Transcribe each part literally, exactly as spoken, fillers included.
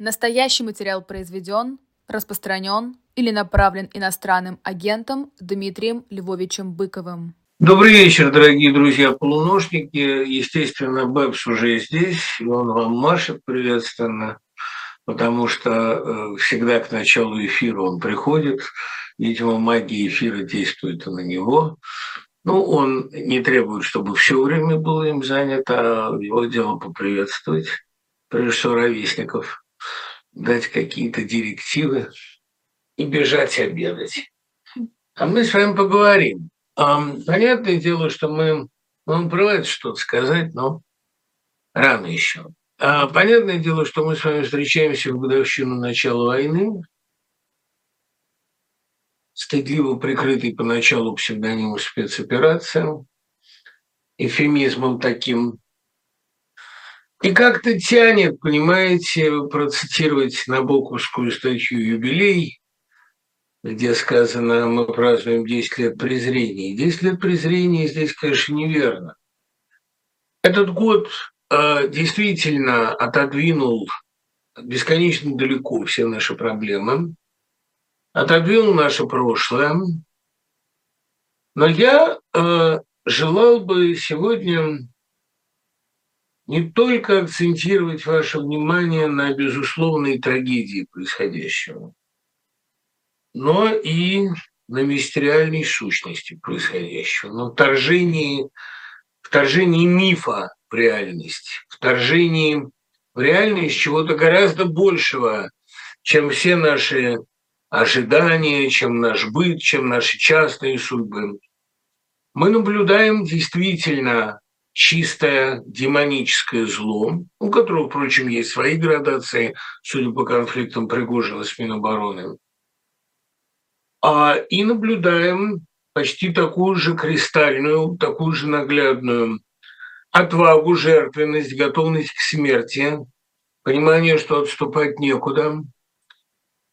Настоящий материал произведен, распространен или направлен иностранным агентом Дмитрием Львовичем Быковым. Добрый вечер, дорогие друзья-полуношники. Естественно, Бэбс уже здесь, и он вам машет приветственно, потому что всегда к началу эфира он приходит. Видимо, магия эфира действует на него. Ну, он не требует, чтобы все время было им занято, а его дело поприветствовать, прежде всего, ровесников, дать какие-то директивы и бежать обедать. А мы с вами поговорим. Понятное дело, что мы... Вам придется что-то сказать, но рано еще. Понятное дело, что мы с вами встречаемся в годовщину начала войны, стыдливо прикрытый поначалу псевдонимом спецоперация, эвфемизмом таким. И как-то тянет, понимаете, процитировать набоковскую статью «Юбилей», где сказано, мы празднуем десять лет презрения. десять лет презрения здесь, конечно, неверно. Этот год э, действительно отодвинул бесконечно далеко все наши проблемы, отодвинул наше прошлое. Но я э, желал бы сегодня не только акцентировать ваше внимание на безусловной трагедии происходящего, но и на мистериальной сущности происходящего, на вторжении, вторжении мифа в реальность, вторжении в реальность чего-то гораздо большего, чем все наши ожидания, чем наш быт, чем наши частные судьбы. Мы наблюдаем действительно чистое демоническое зло, у которого, впрочем, есть свои градации, судя по конфликтам Пригожина с Минобороны, и наблюдаем почти такую же кристальную, такую же наглядную отвагу, жертвенность, готовность к смерти, понимание, что отступать некуда.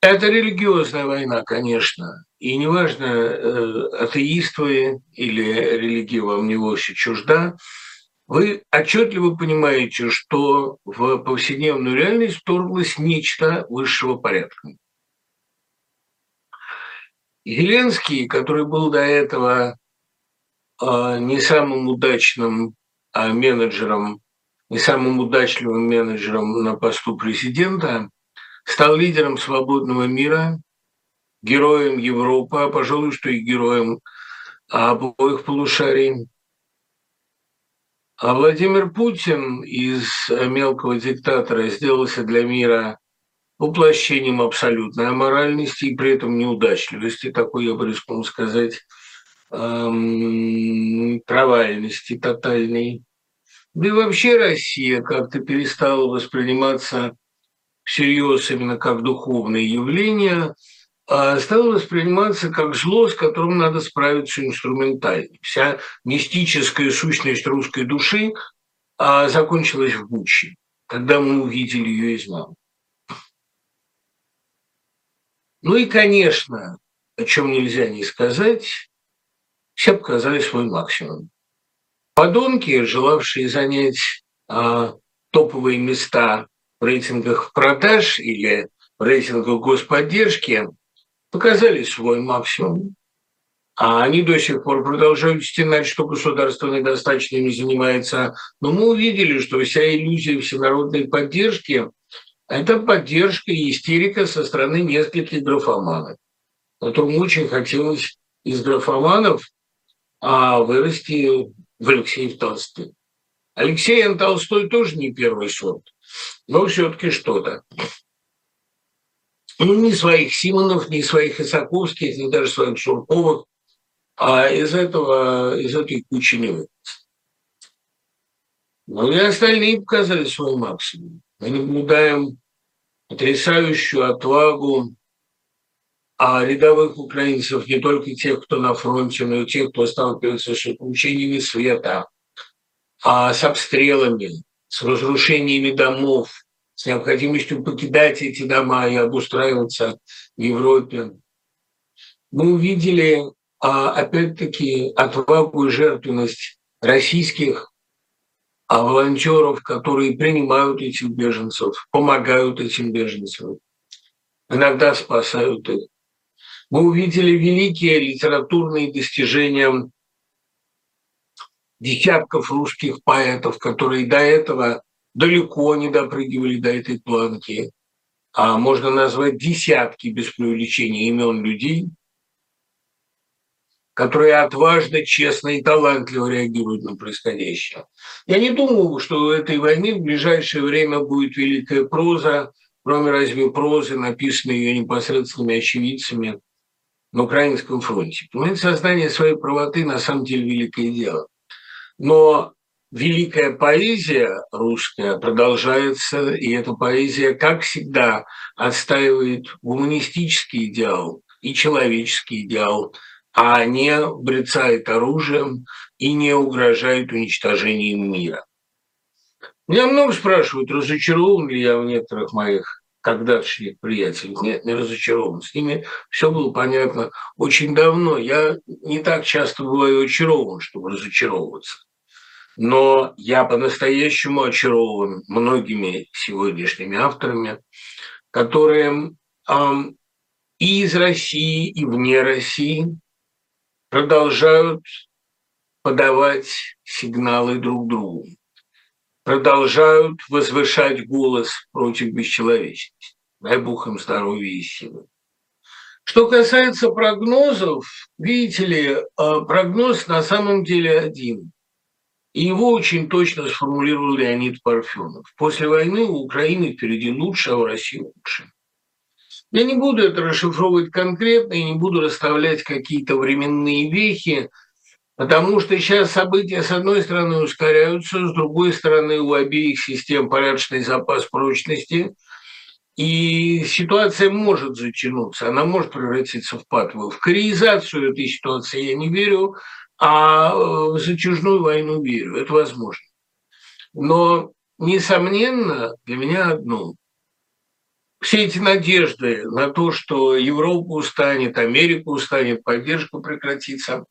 Это религиозная война, конечно, и неважно, атеист вы или религия вам не вовсе чужда, вы отчетливо понимаете, что в повседневную реальность вторглось нечто высшего порядка. Зеленский, который был до этого э, не самым удачным э, менеджером, не самым удачливым менеджером на посту президента, стал лидером свободного мира, героем Европы, а, пожалуй, что и героем обоих полушарий. А Владимир Путин из мелкого диктатора сделался для мира воплощением абсолютной аморальности и при этом неудачливости, такой, я бы рискнул сказать, эм, провальности тотальной. Да и вообще Россия как-то перестала восприниматься всерьез именно как духовное явление, а стало восприниматься как зло, с которым надо справиться инструментально. Вся мистическая сущность русской души а, закончилась в Буче, когда мы увидели ее изнанку. Ну и, конечно, о чем нельзя не сказать, все показали свой максимум. Подонки, желавшие занять а, топовые места в рейтингах продаж или в рейтингах господдержки, показали свой максимум. А они до сих пор продолжают стенать, что государство недостаточно ими занимается. Но мы увидели, что вся иллюзия всенародной поддержки – это поддержка и истерика со стороны нескольких графоманов, которым очень хотелось из графоманов а вырасти в Алексея Толстого. Алексей Толстой тоже не первый сорт, но все-таки что-то. Ну, ни своих Симонов, ни своих Исаковских, ни даже своих Сурковых, а из этого, из этой кучи не выйдет. Ну и остальные показали свой максимум. Мы наблюдаем потрясающую отвагу а рядовых украинцев, не только тех, кто на фронте, но и тех, кто сталкивается с отключениями света, а с обстрелами, с разрушениями домов, с необходимостью покидать эти дома и обустраиваться в Европе. Мы увидели, опять-таки, отвагу и жертвенность российских а волонтеров, которые принимают этих беженцев, помогают этим беженцам, иногда спасают их. Мы увидели великие литературные достижения десятков русских поэтов, которые до этого далеко не допрыгивали до этой планки. А можно назвать десятки, без преувеличения, имен людей, которые отважно, честно и талантливо реагируют на происходящее. Я не думаю, что у этой войны в ближайшее время будет великая проза, кроме разве прозы, написанной ее непосредственными очевидцами на украинском фронте. Понимаете, сознание своей правоты на самом деле великое дело. Но великая поэзия русская продолжается, и эта поэзия, как всегда, отстаивает гуманистический идеал и человеческий идеал, а не брецает оружием и не угрожает уничтожением мира. Меня много спрашивают, разочарован ли я в некоторых моих когда-то приятелей. Нет, не разочарован. С ними все было понятно очень давно. Я не так часто бываю очарован, чтобы разочаровываться. Но я по-настоящему очарован многими сегодняшними авторами, которые эм, и из России, и вне России продолжают подавать сигналы друг другу, продолжают возвышать голос против бесчеловечности. Дай Бог им здоровья и силы. Что касается прогнозов, видите ли, прогноз на самом деле один. И его очень точно сформулировал Леонид Парфенов. После войны у Украины впереди лучше, а у России лучше. Я не буду это расшифровывать конкретно и не буду расставлять какие-то временные вехи, потому что сейчас события, с одной стороны, ускоряются, с другой стороны, у обеих систем порядочный запас прочности, и ситуация может затянуться, она может превратиться в патовую. В корреизацию этой ситуации я не верю, а в затяжную войну верю, это возможно. Но, несомненно, для меня одно. Все эти надежды на то, что Европа устанет, Америка устанет, поддержка прекратится,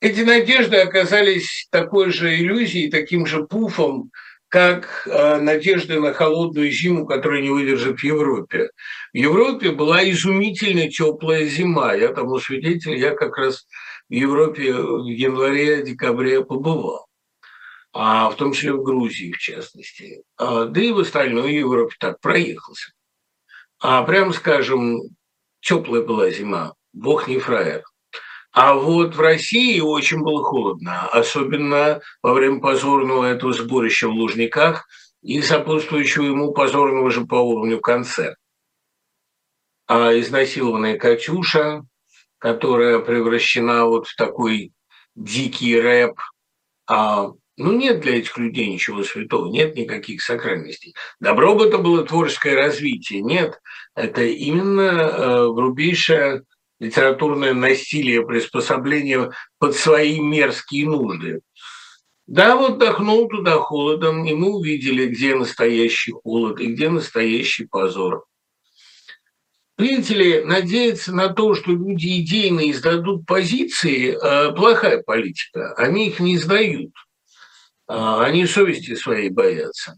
эти надежды оказались такой же иллюзией, таким же пуфом, как надежды на холодную зиму, которая не выдержит в Европе. В Европе была изумительно теплая зима. Я тому свидетель, я как раз в Европе в январе-декабре побывал, а в том числе в Грузии, в частности. Да и в остальной Европе так проехался. А прям скажем, теплая была зима, бог не фраер. А вот в России очень было холодно, особенно во время позорного этого сборища в Лужниках и сопутствующего ему позорного же по уровню концерта. А изнасилованная Катюша, которая превращена вот в такой дикий рэп. А, ну, нет для этих людей ничего святого, нет никаких сакральностей. Добро бы это было творческое развитие. Нет, это именно э, грубейшая литературное насилие, приспособление под свои мерзкие нужды. Да, вот вдохнул туда холодом, и мы увидели, где настоящий холод и где настоящий позор. Видите ли, надеяться на то, что люди идейно издадут позиции, плохая политика. Они их не издают, они совести своей боятся.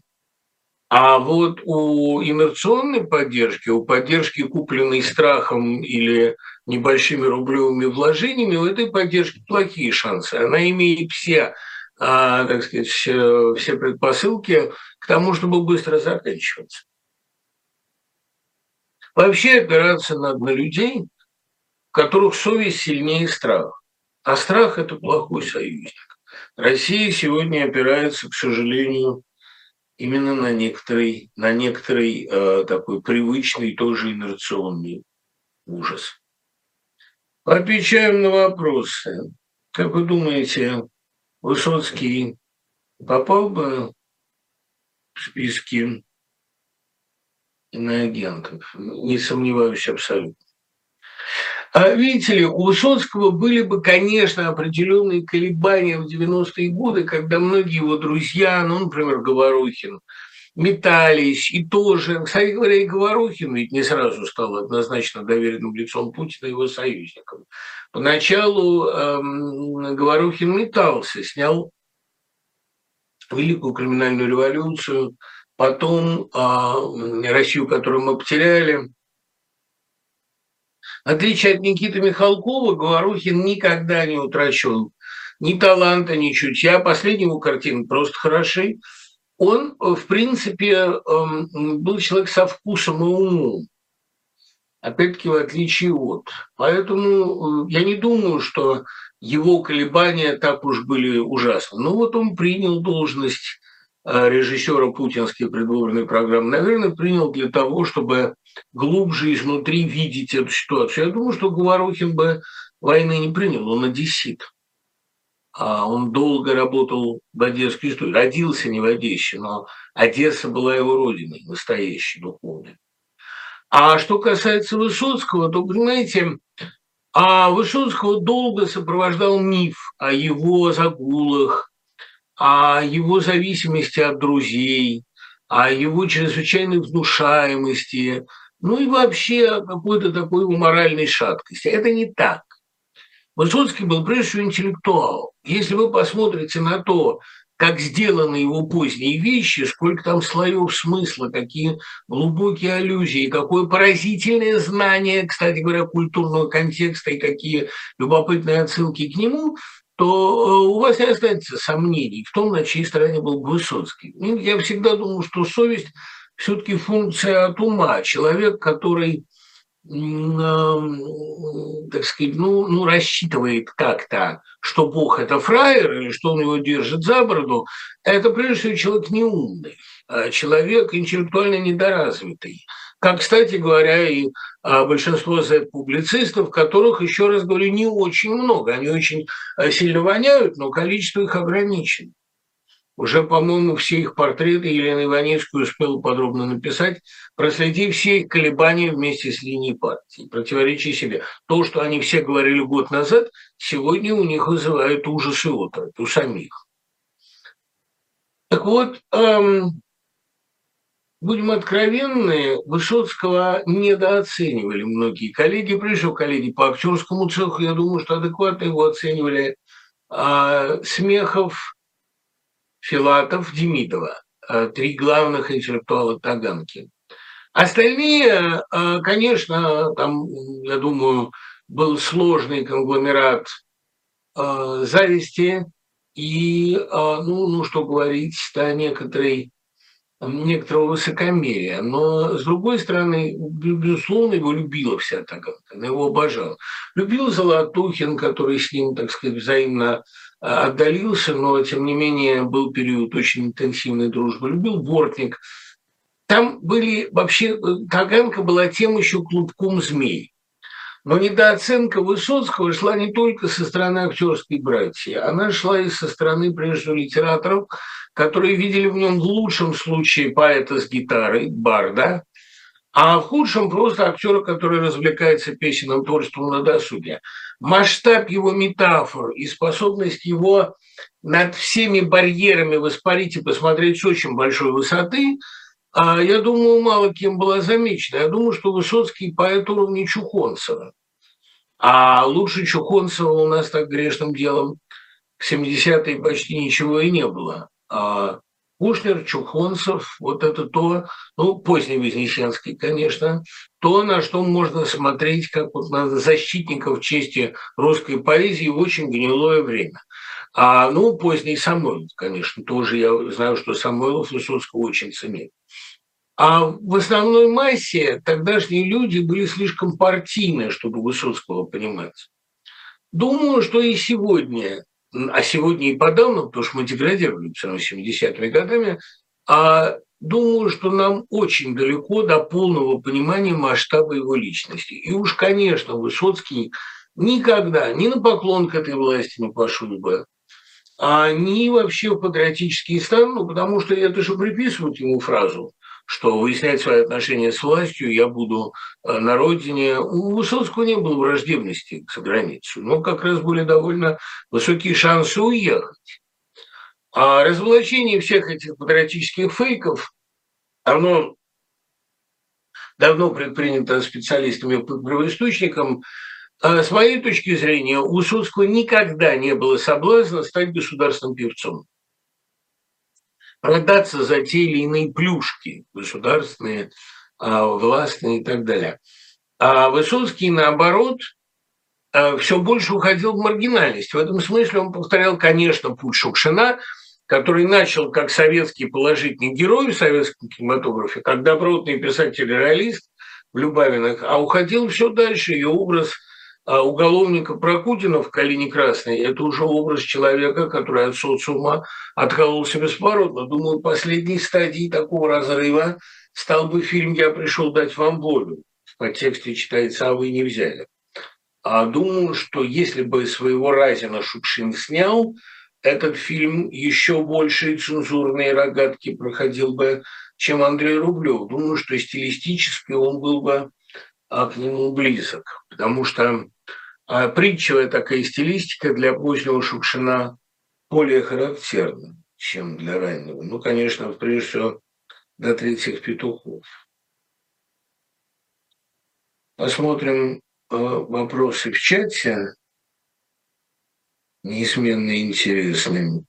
А вот у инерционной поддержки, у поддержки, купленной страхом или небольшими рублевыми вложениями, у этой поддержки плохие шансы. Она имеет все, так сказать, все предпосылки к тому, чтобы быстро заканчиваться. Вообще опираться надо на людей, у которых совесть сильнее страха. А страх – это плохой союзник. Россия сегодня опирается, к сожалению, именно на некоторый, на некоторый э, такой привычный, тоже инерционный ужас. Отвечаем на вопросы. Как вы думаете, Высоцкий попал бы в списки иноагентов? Не сомневаюсь абсолютно. А видите ли, у Высоцкого были бы, конечно, определенные колебания в девяностые годы, когда многие его друзья, ну, например, Говорухин, метались и тоже. Кстати говоря, и Говорухин ведь не сразу стал однозначно доверенным лицом Путина и его союзникам. Поначалу эм, Говорухин метался, снял великую криминальную революцию, потом Россию, которую мы потеряли. В отличие от Никиты Михалкова, Говорухин никогда не утрачивал ни таланта, ни чутья. Последние его картины просто хороши. Он, в принципе, был человек со вкусом и умом. Опять-таки, в отличие от. Поэтому я не думаю, что его колебания так уж были ужасны. Ну вот он принял должность режиссера путинской предвыборной программы. Наверное, принял для того, чтобы глубже изнутри видеть эту ситуацию. Я думаю, что Говорухин бы войны не принял, он одессит. Он долго работал в Одесской истории, родился не в Одессе, но Одесса была его родиной, настоящей, духовной. А что касается Высоцкого, то, понимаете, а Высоцкого долго сопровождал миф о его загулах, о его зависимости от друзей, о его чрезвычайной внушаемости, ну и вообще о какой-то такой моральной шаткости. Это не так. Высоцкий был прежде всего интеллектуал. Если вы посмотрите на то, как сделаны его поздние вещи, сколько там слоев смысла, какие глубокие аллюзии, какое поразительное знание, кстати говоря, культурного контекста и какие любопытные отсылки к нему, то у вас не останется сомнений в том, на чьей стороне был Высоцкий. Я всегда думал, что совесть все-таки функция от ума. Человек, который... так сказать, ну, ну, рассчитывает как-то, что Бог – это фраер, или что он его держит за бороду, это, прежде всего, человек неумный, человек интеллектуально недоразвитый. Как, кстати говоря, и большинство публицистов, которых, еще раз говорю, не очень много. Они очень сильно воняют, но количество их ограничено. Уже, по-моему, все их портреты Елена Иванецкая успела подробно написать, проследив все их колебания вместе с линией партии, противоречия себе. То, что они все говорили год назад, сегодня у них вызывает ужас и оторопь, у самих. Так вот, эм, будем откровенны, Высоцкого недооценивали многие коллеги, прежде всего коллеги по актерскому цеху, я думаю, что адекватно его оценивали. Э, Смехов, Филатов, Демидова, три главных интеллектуала Таганки. Остальные, конечно, там, я думаю, был сложный конгломерат зависти и, ну, ну что говорить, да, некоторой, некоторого высокомерия. Но, с другой стороны, безусловно, его любила вся Таганка, она его обожала. Любил Золотухин, который с ним, так сказать, взаимно отдалился, но, тем не менее, был период очень интенсивной дружбы. Любил Бортник. Там были вообще... Таганка была тем еще клубком змей. Но недооценка Высоцкого шла не только со стороны актерской братьи, она шла и со стороны, прежде всего, литераторов, которые видели в нем в лучшем случае поэта с гитарой, барда, а в худшем просто актера, который развлекается песенным творчеством на досуге. Масштаб его метафор и способность его над всеми барьерами воспарить и посмотреть с очень большой высоты, я думаю, мало кем была замечена. Я думаю, что Высоцкий поэт уровня Чухонцева. А лучше Чухонцева у нас так грешным делом в семидесятые почти ничего и не было. Кушнер, Чухонцев, вот это то, ну, поздний Вознесенский, конечно, то, на что можно смотреть, как вот на защитников чести русской поэзии в очень гнилое время. А, ну, поздний Самойлов, конечно, тоже я знаю, что Самойлов Высоцкого очень ценит. А в основной массе тогдашние люди были слишком партийны, чтобы Высоцкого понимать. Думаю, что и сегодня... а сегодня и подавно, потому что мы деградировали все равно семидесятыми годами, а думаю, что нам очень далеко до полного понимания масштаба его личности. И уж, конечно, Высоцкий никогда ни на поклон к этой власти не пошел бы, а ни вообще в патриотический стан, ну, потому что это же приписывают ему фразу, что выяснять свои отношения с властью я буду на родине. У Высоцкого не было враждебности за границу, но как раз были довольно высокие шансы уехать. А разоблачение всех этих патриотических фейков, оно давно предпринято специалистами по правоисточникам, с моей точки зрения, у Высоцкого никогда не было соблазна стать государственным певцом. продаться за те или иные плюшки государственные, властные и так далее. А Высоцкий, наоборот, все больше уходил в маргинальность. В этом смысле он повторял, конечно, путь Шукшина, который начал как советский положительный герой в советском кинематографе, как добротный писатель-реалист в Любавинах, а уходил все дальше. Ее образ уголовника Прокутина в «Калине красной» – это уже образ человека, который от социума откололся бесповоротно. Думаю, последней стадии такого разрыва стал бы фильм «Я пришел дать вам волю». В подтексте читается «А вы не взяли». А думаю, что если бы своего Разина Шукшин снял, этот фильм еще больше цензурные рогатки проходил бы, чем Андрей Рублев. Думаю, что стилистически он был бы а, к нему близок, потому что а, притчевая такая стилистика для позднего Шукшина более характерна, чем для раннего. Ну, конечно, прежде всего, до «Тридцатых петухов». Посмотрим а, вопросы в чате. Неизменно интересными.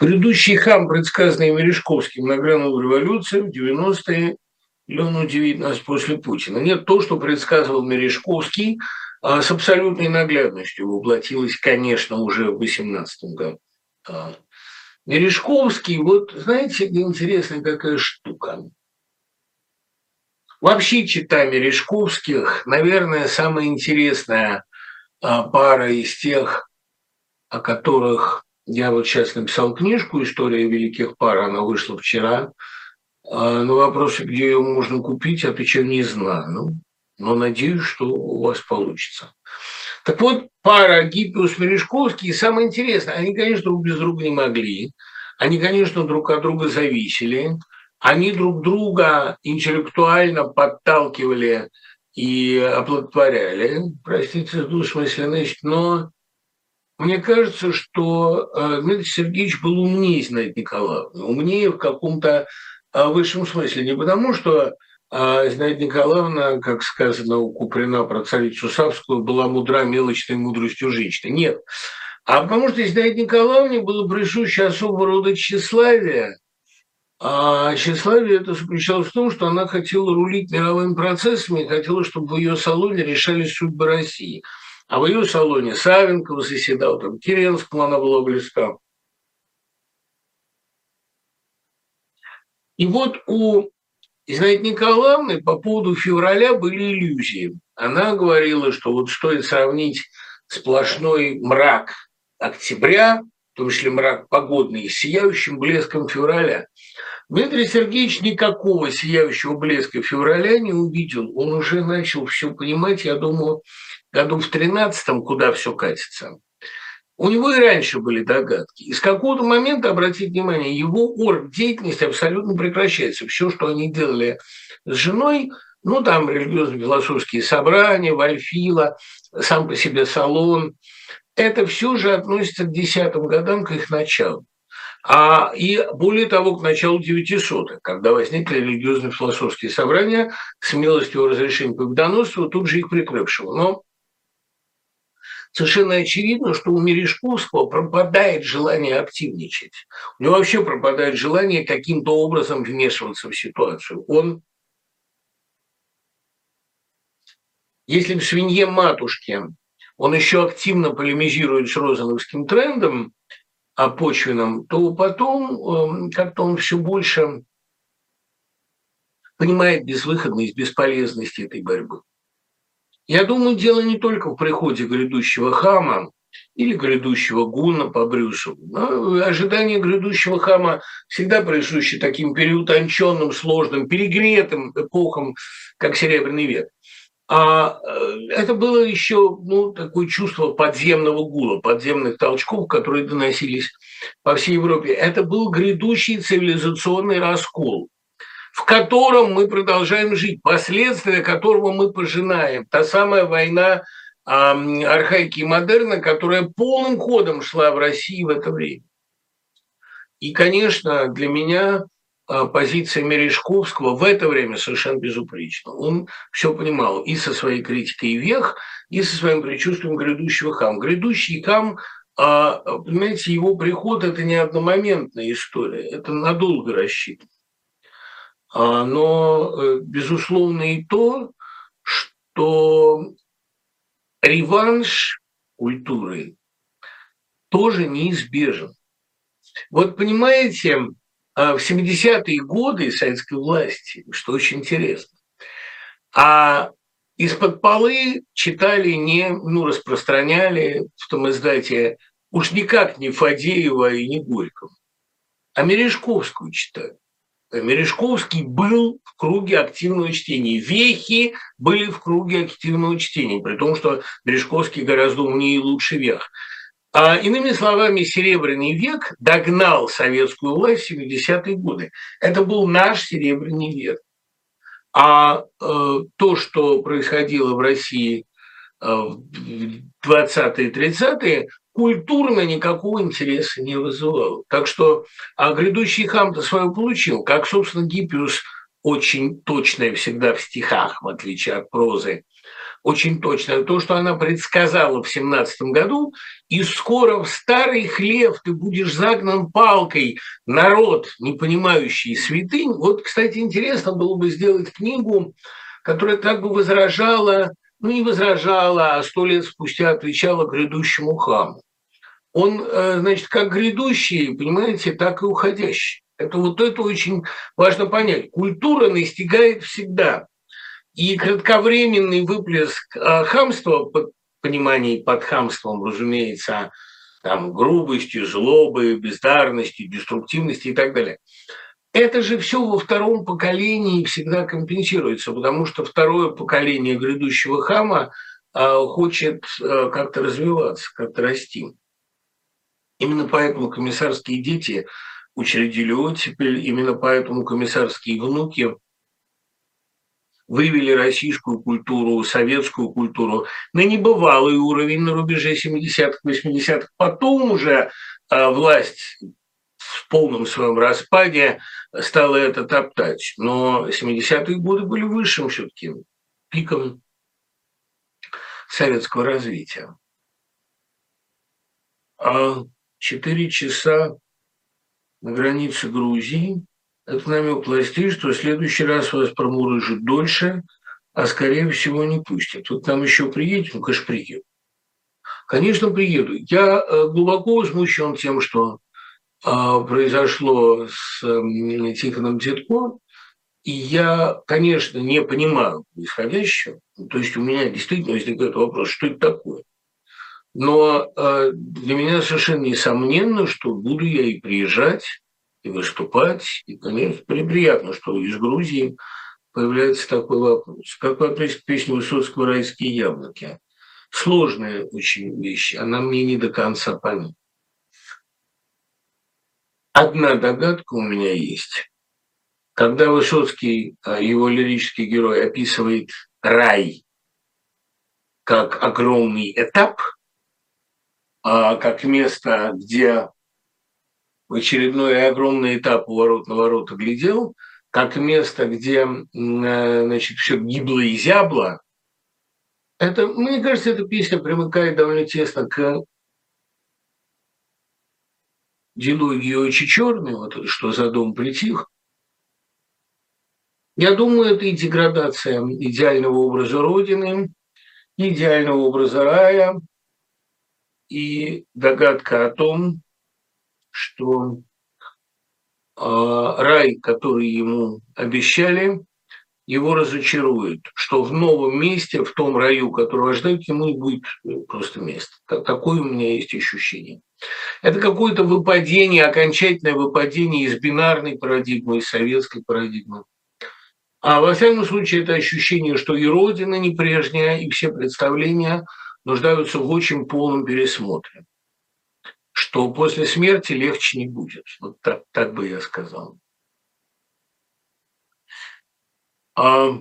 Грядущий хам, предсказанный Мережковским, нагрянул в революцию в девяностые, и он удивит нас после Путина. Нет, то, что предсказывал Мережковский, с абсолютной наглядностью воплотилось, конечно, уже в восемнадцатом году. Мережковский, вот знаете, интересная какая штука. Вообще, чита Мережковских, наверное, самая интересная пара из тех, о которых я вот сейчас написал книжку «История великих пар», она вышла вчера. На вопросы, где ее можно купить, отвечаю, не знаю, но надеюсь, что у вас получится. Так вот, пара Гиппиус Мережковский, и самое интересное, они, конечно, друг без друга не могли, они, конечно, друг от друга зависели. Они друг друга интеллектуально подталкивали и оплодотворяли, простите за двусмысленность, но мне кажется, что Дмитрий Сергеевич был умнее Зинаиды Николаевны, умнее в каком-то высшем смысле. Не потому, что Зинаида Николаевна, как сказано у Куприна про царицу Савскую, была мудра мелочной мудростью женщины. Нет. А потому что Зинаиде Николаевне было присуще особого рода тщеславие. А тщеславие это заключалось в том, что она хотела рулить мировыми процессами и хотела, чтобы в ее салоне решались судьбы России. А в ее салоне Савенкова заседал, там Керенскому она была близка. И вот у Зинаиды Николаевны по поводу февраля были иллюзии. Она говорила, что вот стоит сравнить сплошной мрак октября, в том числе мрак погодный, с сияющим блеском февраля. Дмитрий Сергеевич никакого сияющего блеска февраля не увидел. Он уже начал все понимать, я думаю, году в тринадцатом, куда все катится. У него и раньше были догадки. И с какого-то момента, обратите внимание, его оргдеятельность абсолютно прекращается. Все, что они делали с женой, ну там религиозно-философские собрания, Вальфила, сам по себе салон, это все же относится к десятым годам, к их началу. А, и более того, к началу девятисотых, когда возникли религиозно-философские собрания с милостью разрешения победоносцева, тут же их прикрывшего. Но совершенно очевидно, что у Мережковского пропадает желание активничать. У него вообще пропадает желание каким-то образом вмешиваться в ситуацию. Он, если в «Свинье матушке» он еще активно полемизирует с розановским трендом, о почвенном, то потом как-то он все больше понимает безвыходность, бесполезность этой борьбы. Я думаю, дело не только в приходе грядущего хама или грядущего гуна по Брюсову. Но ожидание грядущего хама всегда присуще таким переутонченным, сложным, перегретым эпохам, как «Серебряный век». А это было еще ну, такое чувство подземного гула, подземных толчков, которые доносились по всей Европе. Это был грядущий цивилизационный раскол, в котором мы продолжаем жить, последствия которого мы пожинаем. Та самая война архаики и модерна, которая полным ходом шла в России в это время. И, конечно, для меня позиция Мережковского в это время совершенно безупречна. Он все понимал и со своей критикой «Вех», и со своим предчувствием грядущего хам. Грядущий хам А, понимаете, его приход – это не одномоментная история, это надолго рассчитано. А, но, безусловно, и то, что реванш культуры тоже неизбежен. Вот понимаете, в семидесятые годы советской власти, что очень интересно, а из-под полы читали, не, ну, распространяли в том издате уж никак не Фадеева и не Горького, а Мережковскую читали. Мережковский был в круге активного чтения. Вехи были в круге активного чтения, при том, что Мережковский гораздо умнее и лучше Вех. А, иными словами, «Серебряный век» догнал советскую власть в семидесятые годы. Это был наш «Серебряный век». А э, то, что происходило в России э, в двадцатые-тридцатые, культурно никакого интереса не вызывало. Так что а грядущий хам-то свое получил, как, собственно, Гиппиус, очень точное всегда в стихах, в отличие от прозы, очень точное. То, что она предсказала в семнадцатом году, и скоро в старый хлев ты будешь загнан палкой, народ, не понимающий святынь. Вот, кстати, интересно было бы сделать книгу, которая как бы возражала, ну не возражала, а сто лет спустя отвечала грядущему хаму. Он, значит, как грядущий, понимаете, так и уходящий. Это вот это очень важно понять. Культура настигает всегда. И кратковременный выплеск хамства, понимание под хамством, разумеется, там, грубости, злобы, бездарности, деструктивности и так далее. Это же все во втором поколении всегда компенсируется, потому что второе поколение грядущего хама хочет как-то развиваться, как-то расти. Именно поэтому комиссарские дети учредили оттепель, именно поэтому комиссарские внуки вывели российскую культуру, советскую культуру на небывалый уровень на рубеже семидесятых-восьмидесятых. Потом уже э, власть в полном своем распаде стала это топтать. Но семидесятые годы были высшим все-таки пиком советского развития. А четыре часа на границе Грузии. Это намек властей, что в следующий раз вас промурыжат дольше, а скорее всего не пустят. Вот нам еще приедет, ну, конечно, приеду. Конечно, приеду. Я глубоко возмущен тем, что э, произошло с э, Тихоном Дзитко, и я, конечно, не понимаю происходящего. То есть у меня действительно возникает вопрос, что это такое. Но э, для меня совершенно несомненно, что буду я и приезжать, и выступать, и, конечно, приятно, что из Грузии появляется такой вопрос. Как вы относитесь к песне Высоцкого «Райские яблоки»? Сложная очень вещь, она мне не до конца понятна. Одна догадка у меня есть. Когда Высоцкий, его лирический герой, описывает рай как огромный этап, как место, где в очередной огромный этап «Поворот на ворота» глядел, как место, где, значит, все гибло и зябло. Это, мне кажется, эта песня примыкает довольно тесно к дилогии «Очи черные», вот что за дом притих. Я думаю, это и деградация идеального образа Родины, идеального образа рая, и догадка о том, что э, рай, который ему обещали, его разочарует, что в новом месте, в том раю, которого ждать, ему не будет просто места. Такое у меня есть ощущение. Это какое-то выпадение, окончательное выпадение из бинарной парадигмы, из советской парадигмы. А во всяком случае, это ощущение, что и Родина не прежняя, и все представления нуждаются в очень полном пересмотре. Что после смерти легче не будет. Вот так, так бы я сказал. А...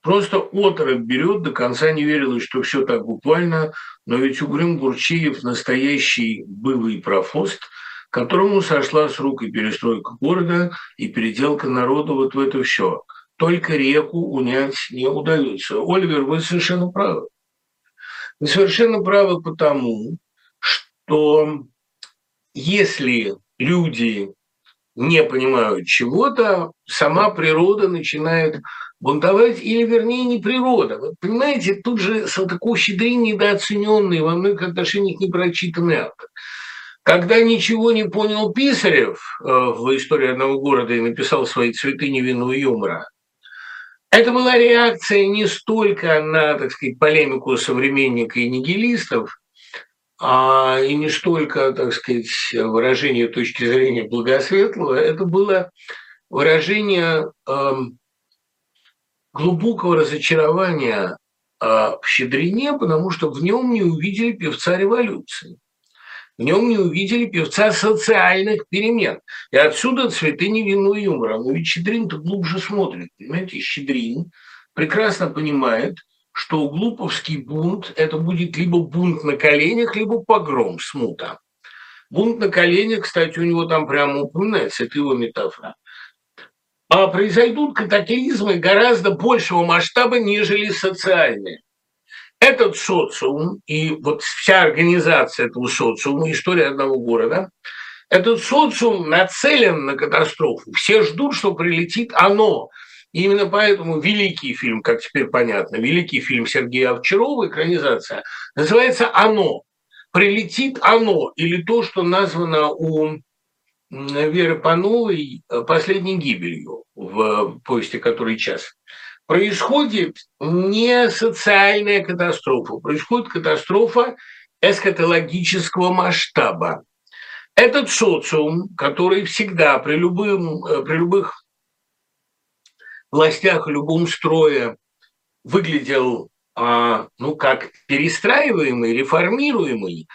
Просто отрыв берет, до конца не верилось, что все так буквально, но ведь Угрюм Гурчиев – настоящий бывый профост, которому сошла с рук и перестройка города, и переделка народа вот в это все. Только реку унять не удается. Оливер, вы совершенно правы. Вы совершенно правы потому, что если люди не понимают чего-то, сама природа начинает бунтовать, или, вернее, не природа. Вот, понимаете, тут же Салтыков-Щедрин недооцененный во многих отношениях непрочитанный автор. Когда ничего не понял Писарев э, в «Истории одного города» и написал свои «Цветы невинного юмора», это была реакция не столько на, так сказать, полемику современника и нигилистов, а и не столько, так сказать, выражение точки зрения Благосветлого, это было выражение э, глубокого разочарования э, в Щедрине, потому что в нем не увидели певца революции, в нем не увидели певца социальных перемен. И отсюда «Цветы невинного юмора». Но ведь Щедрин-то глубже смотрит, понимаете, Щедрин прекрасно понимает, что глуповский бунт – это будет либо бунт на коленях, либо погром, смута. Бунт на коленях, кстати, у него там прямо упоминается, это его метафора. А произойдут катаклизмы гораздо большего масштаба, нежели социальные. Этот социум и вот вся организация этого социума, история одного города, этот социум нацелен на катастрофу. Все ждут, что прилетит оно. И именно поэтому великий фильм, как теперь понятно, великий фильм Сергея Овчарова, экранизация, называется «Оно». «Прилетит оно» или то, что названо у Веры Пановой «Последней гибелью» в повести «Который час». Происходит не социальная катастрофа, происходит катастрофа эскатологического масштаба. Этот социум, который всегда при, любым, при любых властях, в любом строе выглядел а, ну, как перестраиваемый, реформируемый,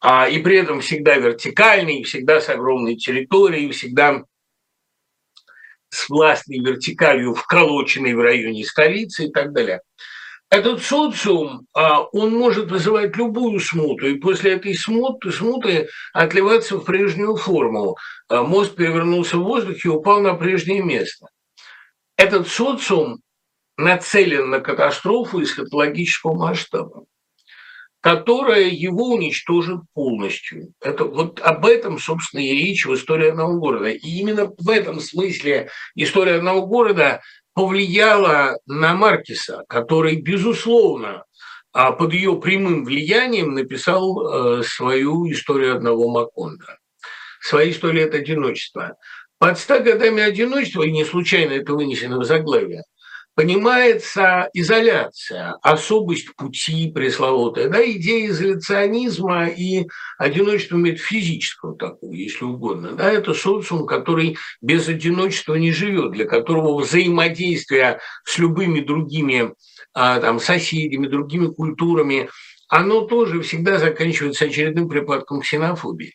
а, и при этом всегда вертикальный, всегда с огромной территорией, всегда с властной вертикалью, вколоченной в районе столицы и так далее. Этот социум, а, он может вызывать любую смуту, и после этой смуты, смуты отливаться в прежнюю форму. А, мост перевернулся в воздухе и упал на прежнее место. Этот социум нацелен на катастрофу эскатологического масштаба, которая его уничтожит полностью. Это, вот об этом, собственно, и речь в «Истории одного города». И именно в этом смысле «История одного города» повлияла на Маркеса, который, безусловно, под ее прямым влиянием написал свою «Историю одного Макондо», свои «Сто лет одиночества». Под ста годами одиночества, и не случайно это вынесено в заглавие, понимается изоляция, особость пути пресловутая, да, идея изоляционизма и одиночества метафизического такого, если угодно. Да, это социум, который без одиночества не живет, для которого взаимодействие с любыми другими а, там, соседями, другими культурами, оно тоже всегда заканчивается очередным припадком ксенофобии.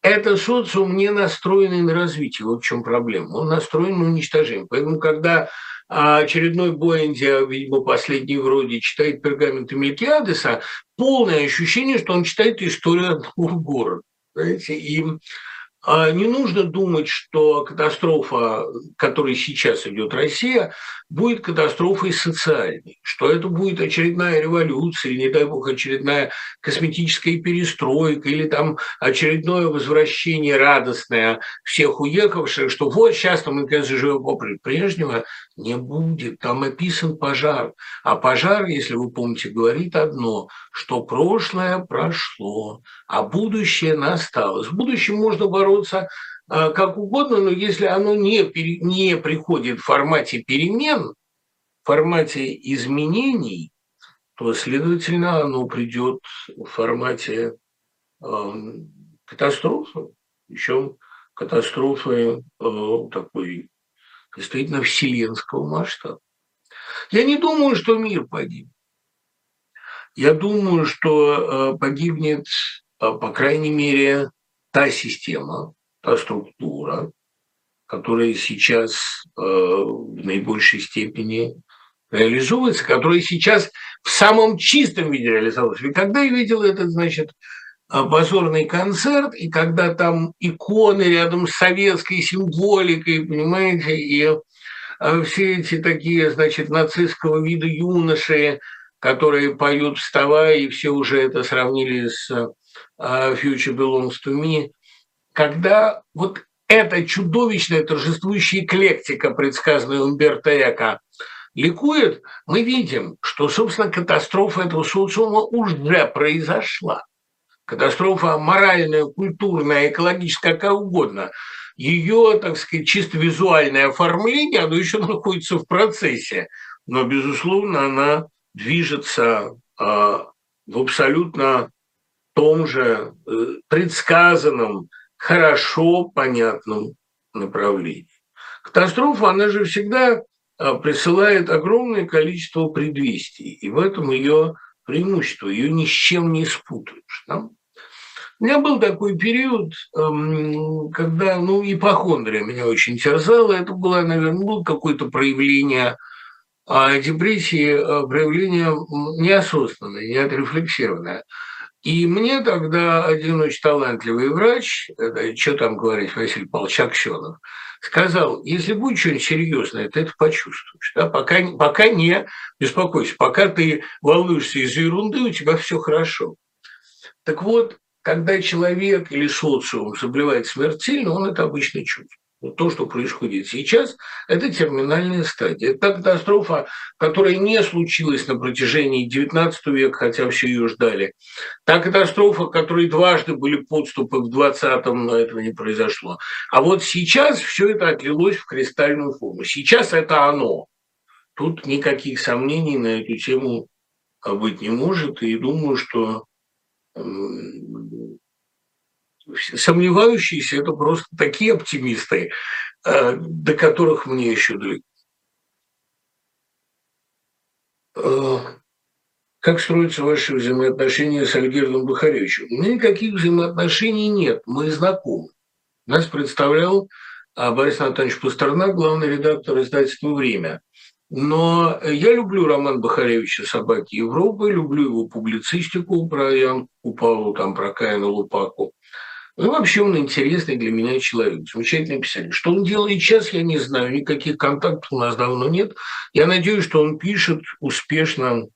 Это социум не настроенный на развитие, вот в чем проблема. Он настроен на уничтожение. Поэтому, когда очередной Боэнди, видимо, последний вроде, читает «Пергамент Мелькиадеса», полное ощущение, что он читает «Историю одного города». Понимаете? И не нужно думать, что катастрофа, которой сейчас идет Россия, будет катастрофой социальной, что это будет очередная революция, не дай бог, очередная косметическая перестройка или там очередное возвращение радостное всех уехавших, что вот сейчас-то мы, конечно, живем по-прежнему, не будет. Там описан пожар. А пожар, если вы помните, говорит одно, что прошлое прошло, а будущее настало. С будущим можно бороться как угодно, но если оно не, не приходит в формате перемен, в формате изменений, то, следовательно, оно придет в формате э, катастрофы, еще катастрофы э, такой, действительно, вселенского масштаба. Я не думаю, что мир погибнет. Я думаю, что э, погибнет, э, по крайней мере, та система, та структура, которая сейчас э, в наибольшей степени реализуется, которая сейчас в самом чистом виде реализовалась. Ведь когда я видел этот, значит, позорный концерт, и когда там иконы рядом с советской символикой, понимаете, и все эти такие, значит, нацистского вида юноши, которые поют вставая, и все уже это сравнили с «Future Belongs to Me», когда вот эта чудовищная торжествующая эклектика, предсказанная Умберто Эко, ликует, мы видим, что, собственно, катастрофа этого социума уже произошла. Катастрофа моральная, культурная, экологическая, какая угодно. Ее, так сказать, чисто визуальное оформление, оно еще находится в процессе, но, безусловно, она движется э, в абсолютно том же э, предсказанном, хорошо понятном направлении. Катастрофа, она же всегда присылает огромное количество предвестий, и в этом ее преимущество, ее ни с чем не спутаешь. Да? У меня был такой период, когда, ну, ипохондрия меня очень терзала, это было, наверное, было какое-то проявление депрессии, проявление неосознанное, неотрефлексированное. И мне тогда один очень талантливый врач, это, что там говорить, Василий Павлович Аксенов, сказал, если будет что-нибудь серьезное, ты это почувствуешь. Да? Пока, пока не беспокойся, пока ты волнуешься из-за ерунды, у тебя все хорошо. Так вот, когда человек или социум заболевает смертельно, он это обычно чувствует. Вот то, что происходит сейчас, это терминальная стадия. Это катастрофа, которая не случилась на протяжении девятнадцатого века, хотя все ее ждали. Та катастрофа, которой дважды были подступы в двадцатом, но этого не произошло. А вот сейчас все это отлилось в кристальную форму. Сейчас это оно. Тут никаких сомнений на эту тему быть не может. И думаю, что сомневающиеся – это просто такие оптимисты, до которых мне еще далеко. Как строятся ваши взаимоотношения с Альгердом Бухаревичем? У меня никаких взаимоотношений нет, мы знакомы. Нас представлял Борис Анатольевич Пастернак, главный редактор издательства «Время». Но я люблю роман Бухаревича «Собаки Европы», люблю его публицистику про Янку Купалу, там, про Каина Лупаку. Ну, вообще он интересный для меня человек, замечательный писатель. Что он делает сейчас, я не знаю, никаких контактов у нас давно нет. Я надеюсь, что он пишет успешно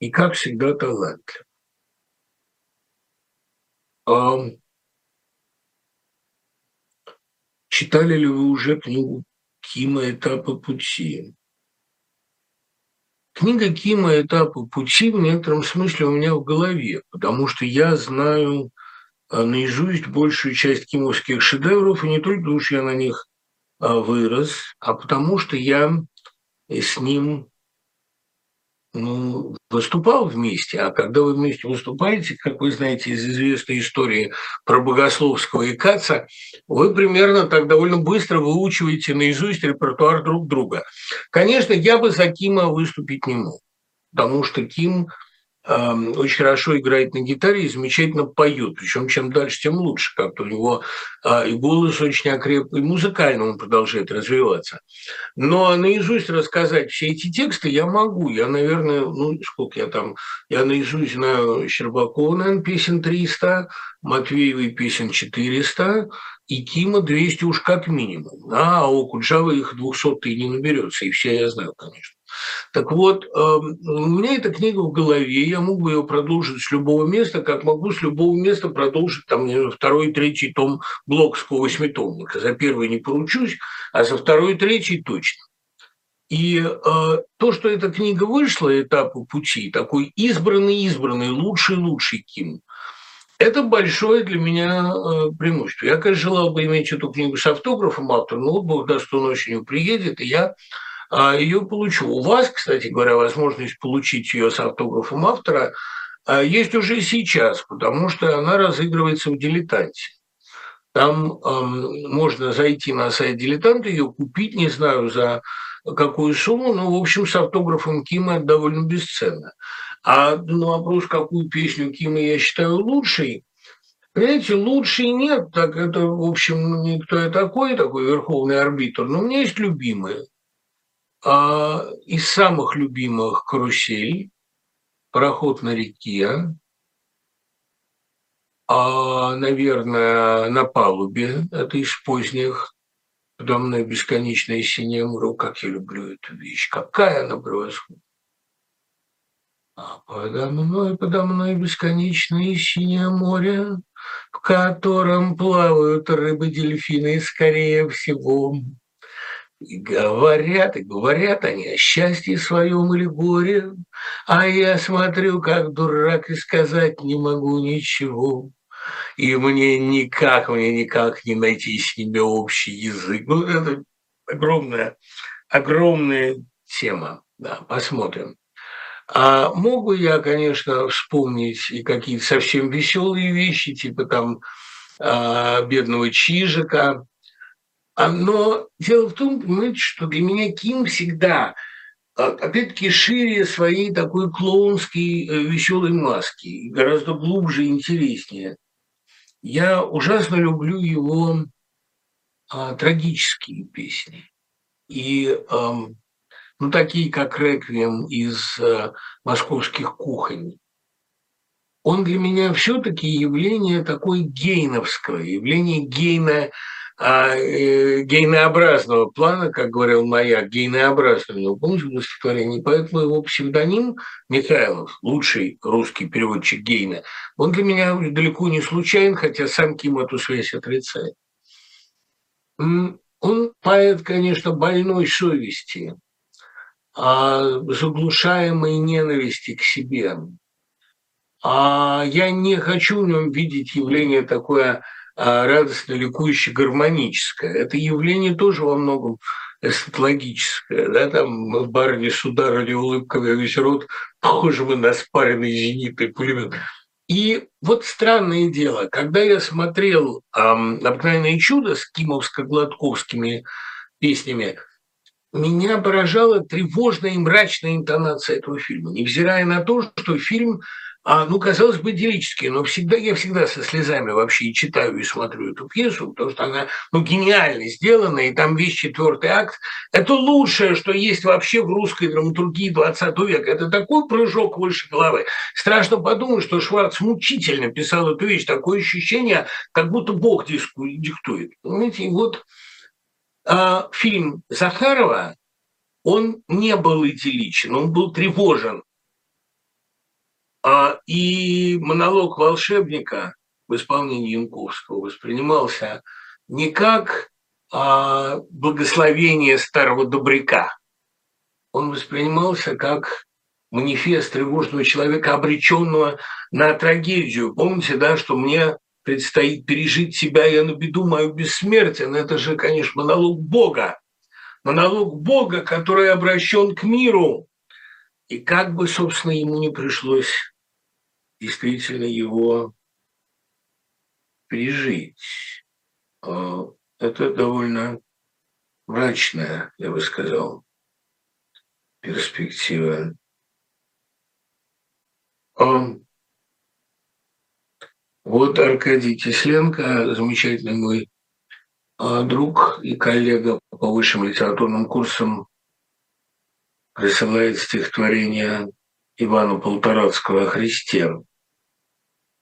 и, как всегда, талантливо. А... Читали ли вы уже книгу Кима «Этапы пути»? Книга Кима «Этапы пути» в некотором смысле у меня в голове, потому что я знаю наизусть большую часть кимовских шедевров, и не только потому, что я на них вырос, а потому что я с ним, ну, выступал вместе. А когда вы вместе выступаете, как вы знаете из известной истории про Богословского и Каца, вы примерно так довольно быстро выучиваете наизусть репертуар друг друга. Конечно, я бы за Кима выступить не мог, потому что Ким э, очень хорошо играет на гитаре и замечательно поет. Причем чем дальше, тем лучше. Как-то у него э, и голос очень окреп, и музыкально он продолжает развиваться. Но наизусть рассказать все эти тексты я могу. Я, наверное, ну, сколько я там... Я наизусть знаю Щербакова, наверное, песен триста, Матвеевой песен четыреста, и Кима двести уж как минимум. А у Окуджава их двухсот и не наберется, и все я знаю, конечно. Так вот, у меня эта книга в голове, я могу ее продолжить с любого места, как могу с любого места продолжить там, второй, третий том Блокского восьмитомника. За первый не поручусь, а за второй, третий точно. И э, то, что эта книга вышла, «Этапы пути», такой избранный-избранный, лучший-лучший Ким, это большое для меня преимущество. Я, конечно, желал бы иметь эту книгу с автографом автора, но вот Бог даст, он осенью приедет, и я ее получу. У вас, кстати говоря, возможность получить ее с автографом автора есть уже сейчас, потому что она разыгрывается в «Дилетанте». Там э, можно зайти на сайт «Дилетанта», ее купить, не знаю за какую сумму, но, в общем, с автографом Кима это довольно бесценно. А на вопрос, какую песню Кима я считаю лучшей, понимаете, лучшей нет, так это, в общем, никто я такой, такой верховный арбитр, но у меня есть любимые. А из самых любимых «Карусель», «Пароход на реке», а, наверное, «На палубе», это из поздних, Подо мной бесконечное синее море, как я люблю эту вещь, какая она превосходная. А подо мной, подо мной бесконечное синее море, в котором плавают рыбы-дельфины скорее всего. И говорят, и говорят они о счастье своем или горе, а я смотрю, как дурак, и сказать не могу ничего. И мне никак, мне никак не найти с ними общий язык. Ну, это огромная, огромная тема. Да, посмотрим. А могу я, конечно, вспомнить и какие-то совсем веселые вещи, типа там бедного Чижика. Но дело в том, понимаете, что для меня Ким всегда, опять-таки, шире своей такой клоунской веселой маски, гораздо глубже и интереснее. Я ужасно люблю его а, трагические песни. И а, ну, такие, как «Реквием» из а, «Московских кухонь». Он для меня все-таки явление такое гейновское, явление гейна, а, э, гейнообразного плана, как говорил Маяк, гейнообразного. Вы помните его стихотворение? Поэтому его псевдоним Михайлов, лучший русский переводчик Гейна, он для меня далеко не случайен, хотя сам Ким эту связь отрицает. Он поэт, конечно, больной совести, а заглушаемой ненависти к себе. А я не хочу в нем видеть явление такое радостно ликующее, гармоническое. Это явление тоже во многом эсхатологическое. Да? Там барыня с ударами улыбка на весь рот, похожего на спаренный зенитный пулемет. И вот странное дело, когда я смотрел эм, «Обыкновенное чудо» с кимовско-гладковскими песнями, меня поражала тревожная и мрачная интонация этого фильма, невзирая на то, что фильм, а, ну, казалось бы, идиллический, но всегда, я всегда со слезами вообще и читаю, и смотрю эту пьесу, потому что она, ну, гениально сделана, и там весь четвертый акт. Это лучшее, что есть вообще в русской драматургии двадцатого века. Это такой прыжок выше головы. Страшно подумать, что Шварц мучительно писал эту вещь. Такое ощущение, как будто Бог диктует. Понимаете, и вот... Фильм Захарова, он не был идилличен, он был тревожен. И монолог волшебника в исполнении Янковского воспринимался не как благословение старого добряка. Он воспринимался как манифест тревожного человека, обреченного на трагедию. Помните, да, что мне... предстоит пережить себя, я на беду мою бессмертие. Но это же, конечно, монолог Бога. Монолог Бога, который обращен к миру. И как бы, собственно, ему не пришлось действительно его пережить. Это довольно мрачная, я бы сказал, перспектива. Вот Аркадий Тесленко, замечательный мой друг и коллега по высшим литературным курсам, присылает стихотворение Ивана Полторацкого о Христе.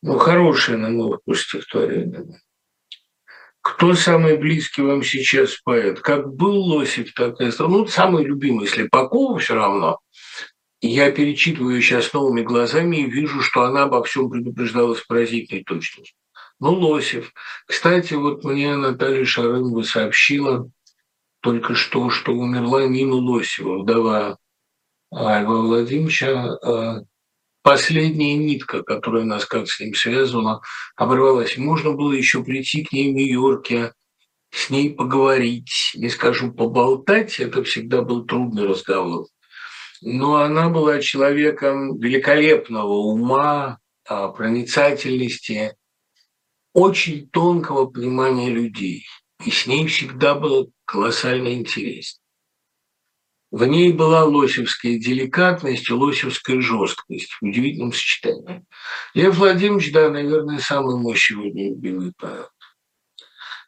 Ну, хорошее, на мой вкус, стихотворение. Кто самый близкий вам сейчас поэт? Как был Лосев, так и стал. Ну, самый любимый Слепакова все равно. Я перечитываю сейчас новыми глазами и вижу, что она обо всем предупреждала с поразительной точностью. Ну, Лосев. Кстати, вот мне Наталья Шарынова сообщила только что, что умерла Нина Лосева, вдова Льва Владимировича. Последняя нитка, которая нас как с ним связывала, оборвалась. Можно было еще прийти к ней в Нью-Йорке, с ней поговорить. Не скажу поболтать, это всегда был трудный разговор. Но она была человеком великолепного ума, проницательности, очень тонкого понимания людей. И с ней всегда было колоссально интересно. В ней была лосевская деликатность и лосевская жесткость в удивительном сочетании. Лев Владимирович, да, наверное, самый мой сегодня любимый поэт.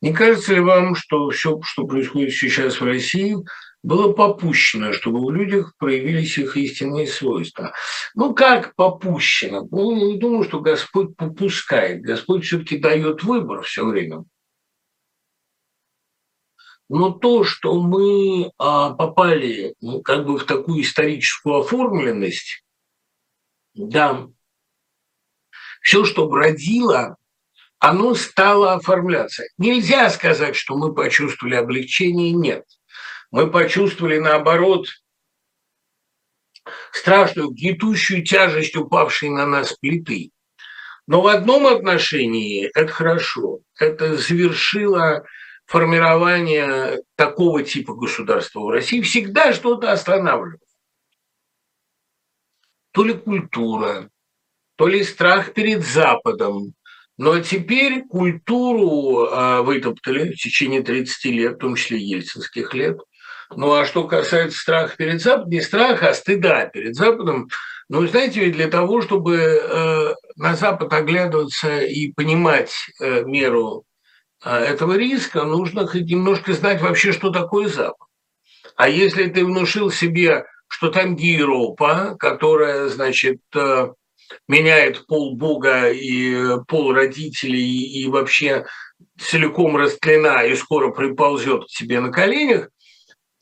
Не кажется ли вам, что все, что происходит сейчас в России, было попущено, чтобы в людях проявились их истинные свойства? Ну, как попущено? Ну, я не думаю, что Господь попускает. Господь все-таки дает выбор все время. Но то, что мы попали ну, как бы в такую историческую оформленность, да, все, что бродило, оно стало оформляться. Нельзя сказать, что мы почувствовали облегчение, нет. Мы почувствовали, наоборот, страшную, гнетущую тяжесть, упавшей на нас плиты. Но в одном отношении это хорошо. Это завершило формирование такого типа государства в России. Всегда что-то останавливало. То ли культура, то ли страх перед Западом. Но теперь культуру вытоптали в течение тридцати лет, в том числе ельцинских лет. Ну а что касается страха перед Западом, не страха, а стыда перед Западом, ну, знаете, ведь для того, чтобы на Запад оглядываться и понимать меру этого риска, нужно хоть немножко знать вообще, что такое Запад. А если ты внушил себе, что там Европа, которая, значит, меняет пол Бога и пол родителей и вообще целиком растлена и скоро приползет к тебе на коленях,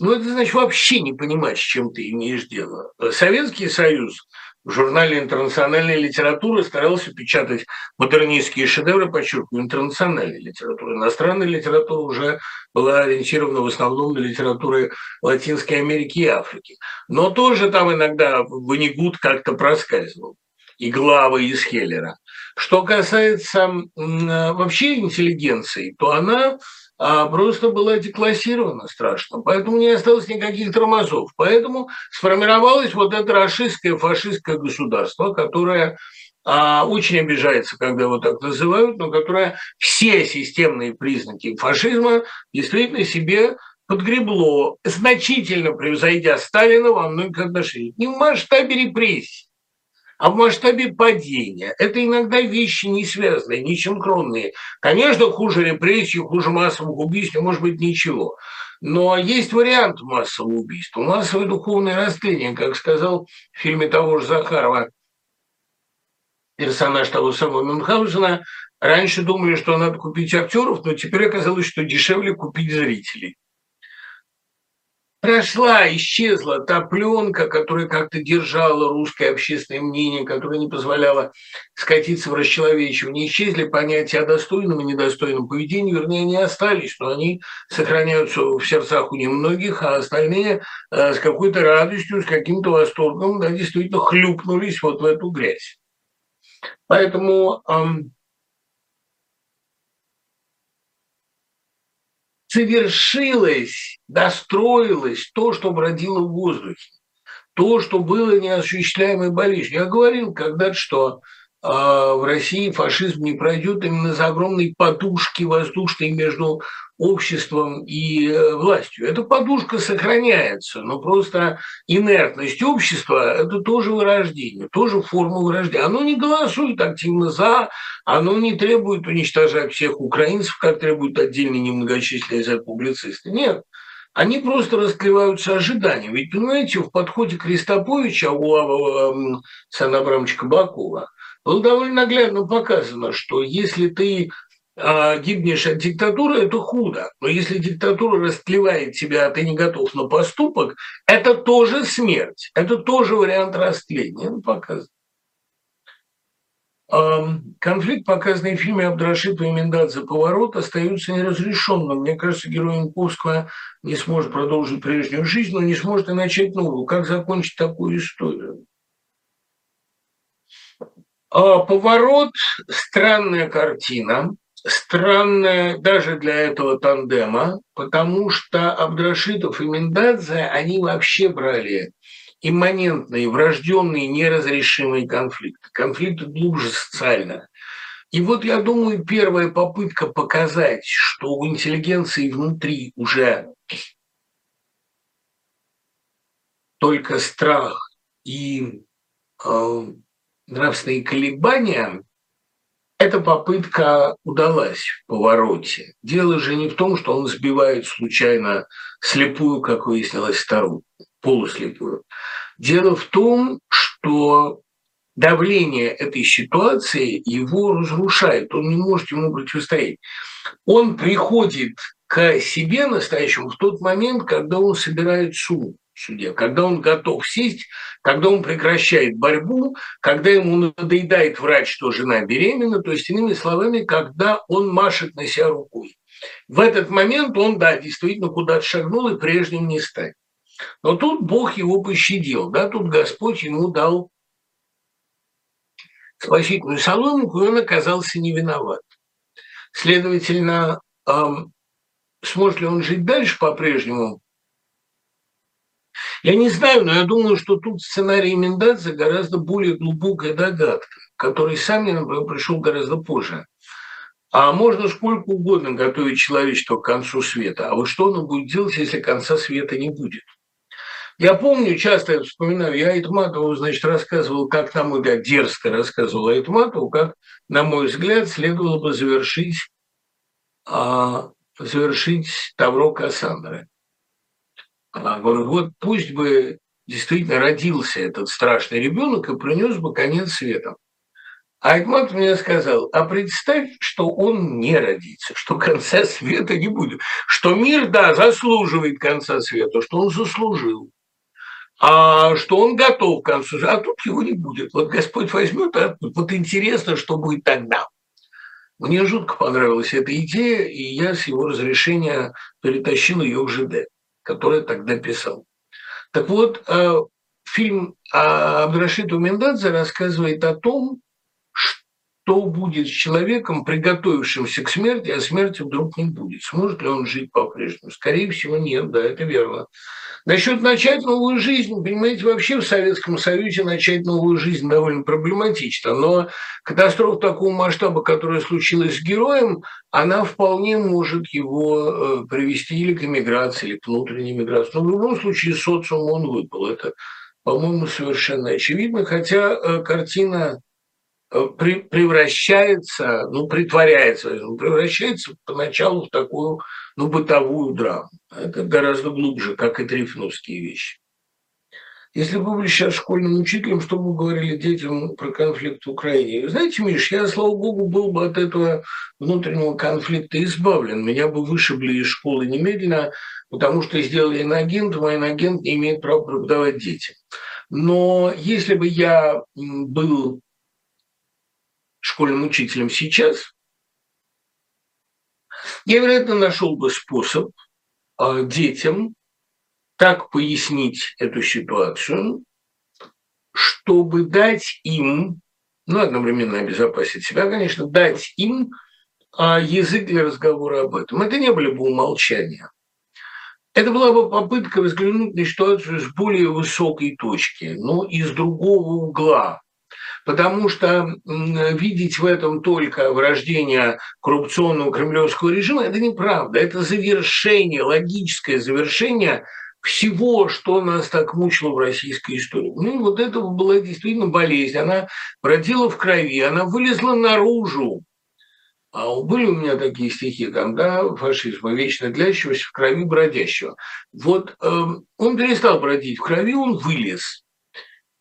ну, это значит вообще не понимать, с чем ты имеешь дело. Советский Союз в журнале «Интернациональная литература» старался печатать модернистские шедевры, подчеркиваю, интернациональной литературы. Иностранная литература уже была ориентирована в основном на литературы Латинской Америки и Африки. Но тоже там иногда Ванигут как-то проскальзывал. И главы из Хеллера. Что касается вообще интеллигенции, то она просто была деклассирована страшно, поэтому не осталось никаких тормозов. Поэтому сформировалось вот это рашистское, фашистское государство, которое очень обижается, когда его так называют, но которое все системные признаки фашизма действительно себе подгребло, значительно превзойдя Сталина во многих отношениях. Не в масштабе репрессий, а в масштабе падения. Это иногда вещи не связанные, не синхронные. Конечно, хуже репрессий, хуже массовых убийств, может быть, ничего. Но есть вариант массового убийства. Массовое духовное растление, как сказал в фильме того же Захарова персонаж того самого Мюнхгаузена, раньше думали, что надо купить актеров, но теперь оказалось, что дешевле купить зрителей. Прошла, исчезла та пленка, которая как-то держала русское общественное мнение, которая не позволяла скатиться в расчеловечивание. Исчезли понятия о достойном и недостойном поведении, вернее, они остались, но они сохраняются в сердцах у немногих, а остальные с какой-то радостью, с каким-то восторгом, да, действительно хлюпнулись вот в эту грязь. Поэтому эм, совершилось, достроилось то, что бродило в воздухе, то, что было неосуществляемой болезнью. Я говорил когда-то, что э, в России фашизм не пройдет именно за огромной подушки воздушной между обществом и э, властью. Эта подушка сохраняется, но просто инертность общества – это тоже вырождение, тоже форма вырождения. Оно не голосует активно за, оно не требует уничтожать всех украинцев, как требуют отдельные немногочисленные публицисты. Нет. Они просто расклеваются ожиданием. Ведь, понимаете, в подходе Кристоповича у Александра Абрамовича Кабакова было довольно наглядно показано, что если ты гибнешь от диктатуры, это худо. Но если диктатура растлевает тебя, а ты не готов на поступок, это тоже смерть. Это тоже вариант растления. Он показан. Конфликт, показанный в фильме Абдрашитова и Миндадзе «Поворот», остается неразрешенным. Мне кажется, герой Янковского не сможет продолжить прежнюю жизнь, но не сможет и начать новую. Как закончить такую историю? «Поворот» – странная картина, странная даже для этого тандема, потому что Абдрашитов и Миндадзе, они вообще брали имманентные, врожденные, неразрешимые конфликты, конфликты глубже социально. И вот, я думаю, первая попытка показать, что у интеллигенции внутри уже только страх и э, нравственные колебания, эта попытка удалась в «Повороте». Дело же не в том, что он сбивает случайно слепую, как выяснилось, старуху, полуслепую. Дело в том, что давление этой ситуации его разрушает, он не может ему противостоять. Он приходит к себе настоящему в тот момент, когда он собирает сумму в суде, когда он готов сесть, когда он прекращает борьбу, когда ему надоедает врать, что жена беременна, то есть, иными словами, когда он машет на себя рукой. В этот момент он, да, действительно куда-то шагнул и прежним не станет. Но тут Бог его пощадил, да, тут Господь ему дал спасительную соломинку, и он оказался не виноват. Следовательно, эм, сможет ли он жить дальше по-прежнему? Я не знаю, но я думаю, что тут сценарий Мендадзе гораздо более глубокая догадка, который сам, например, пришел гораздо позже. А можно сколько угодно готовить человечество к концу света. А вот что оно будет делать, если конца света не будет? Я помню, часто я вспоминаю, я Айтматову, значит, рассказывал, как, на мой взгляд, дерзко рассказывал Айтматову, как, на мой взгляд, следовало бы завершить, а, завершить Тавро Кассандры. А, говорю, вот пусть бы действительно родился этот страшный ребенок и принес бы конец света. А Айтматов мне сказал, а представь, что он не родится, что конца света не будет, что мир, да, заслуживает конца света, что он заслужил, а что он готов к концу света, а тут его не будет. Вот Господь возьмет, а вот интересно, что будет тогда. Мне жутко понравилась эта идея, и я с его разрешения перетащил ее в ЖД, который тогда писал. Так вот, фильм Абдрашита Мендадзе рассказывает о том, что будет с человеком, приготовившимся к смерти, а смерти вдруг не будет. Сможет ли он жить по-прежнему? Скорее всего, нет, да, это верно. Насчет начать новую жизнь, понимаете, вообще в Советском Союзе начать новую жизнь довольно проблематично, но катастрофа такого масштаба, которая случилась с героем, она вполне может его привести или к эмиграции, или к внутренней эмиграции. Но в любом случае социум он выпал. Это, по-моему, совершенно очевидно, хотя картина превращается, ну, притворяется, превращается поначалу в такую, ну, бытовую драму. Это гораздо глубже, как и трифновские вещи. Если бы вы были сейчас школьным учителем, что бы вы говорили детям про конфликт в Украине? Знаете, Миш, я, слава богу, был бы от этого внутреннего конфликта избавлен. Меня бы вышибли из школы немедленно, потому что сделали инагентом, а инагент не имеет права преподавать детям. Но если бы я был школьным учителем сейчас, я, вероятно, нашел бы способ детям так пояснить эту ситуацию, чтобы дать им, ну, одновременно обезопасить себя, конечно, дать им язык для разговора об этом. Это не были бы умолчания. Это была бы попытка взглянуть на ситуацию с более высокой точки, но из другого угла. Потому что видеть в этом только вырождение коррупционного кремлевского режима – это неправда. Это завершение, логическое завершение всего, что нас так мучило в российской истории. Ну и вот это была действительно болезнь. Она бродила в крови, она вылезла наружу. А были у меня такие стихи, там, да, фашизма, вечно длящегося в крови бродящего. Вот э, он перестал бродить в крови, он вылез.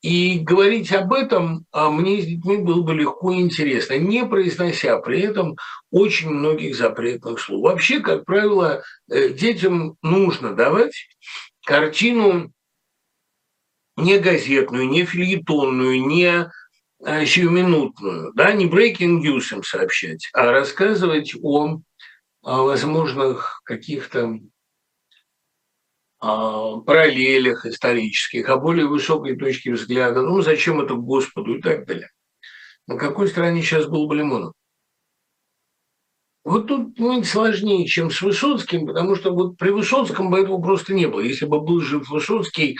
И говорить об этом мне с детьми было бы легко и интересно, не произнося при этом очень многих запретных слов. Вообще, как правило, детям нужно давать картину не газетную, не фельетонную, не сиюминутную, да, не breaking news им сообщать, а рассказывать о возможных каких-то параллелях исторических, о более высокой точке взгляда, ну, зачем это Господу и так далее. На какой стороне сейчас был бы Лимонов? Вот тут, ну, сложнее, чем с Высоцким, потому что вот при Высоцком бы этого просто не было. Если бы был жив Высоцкий,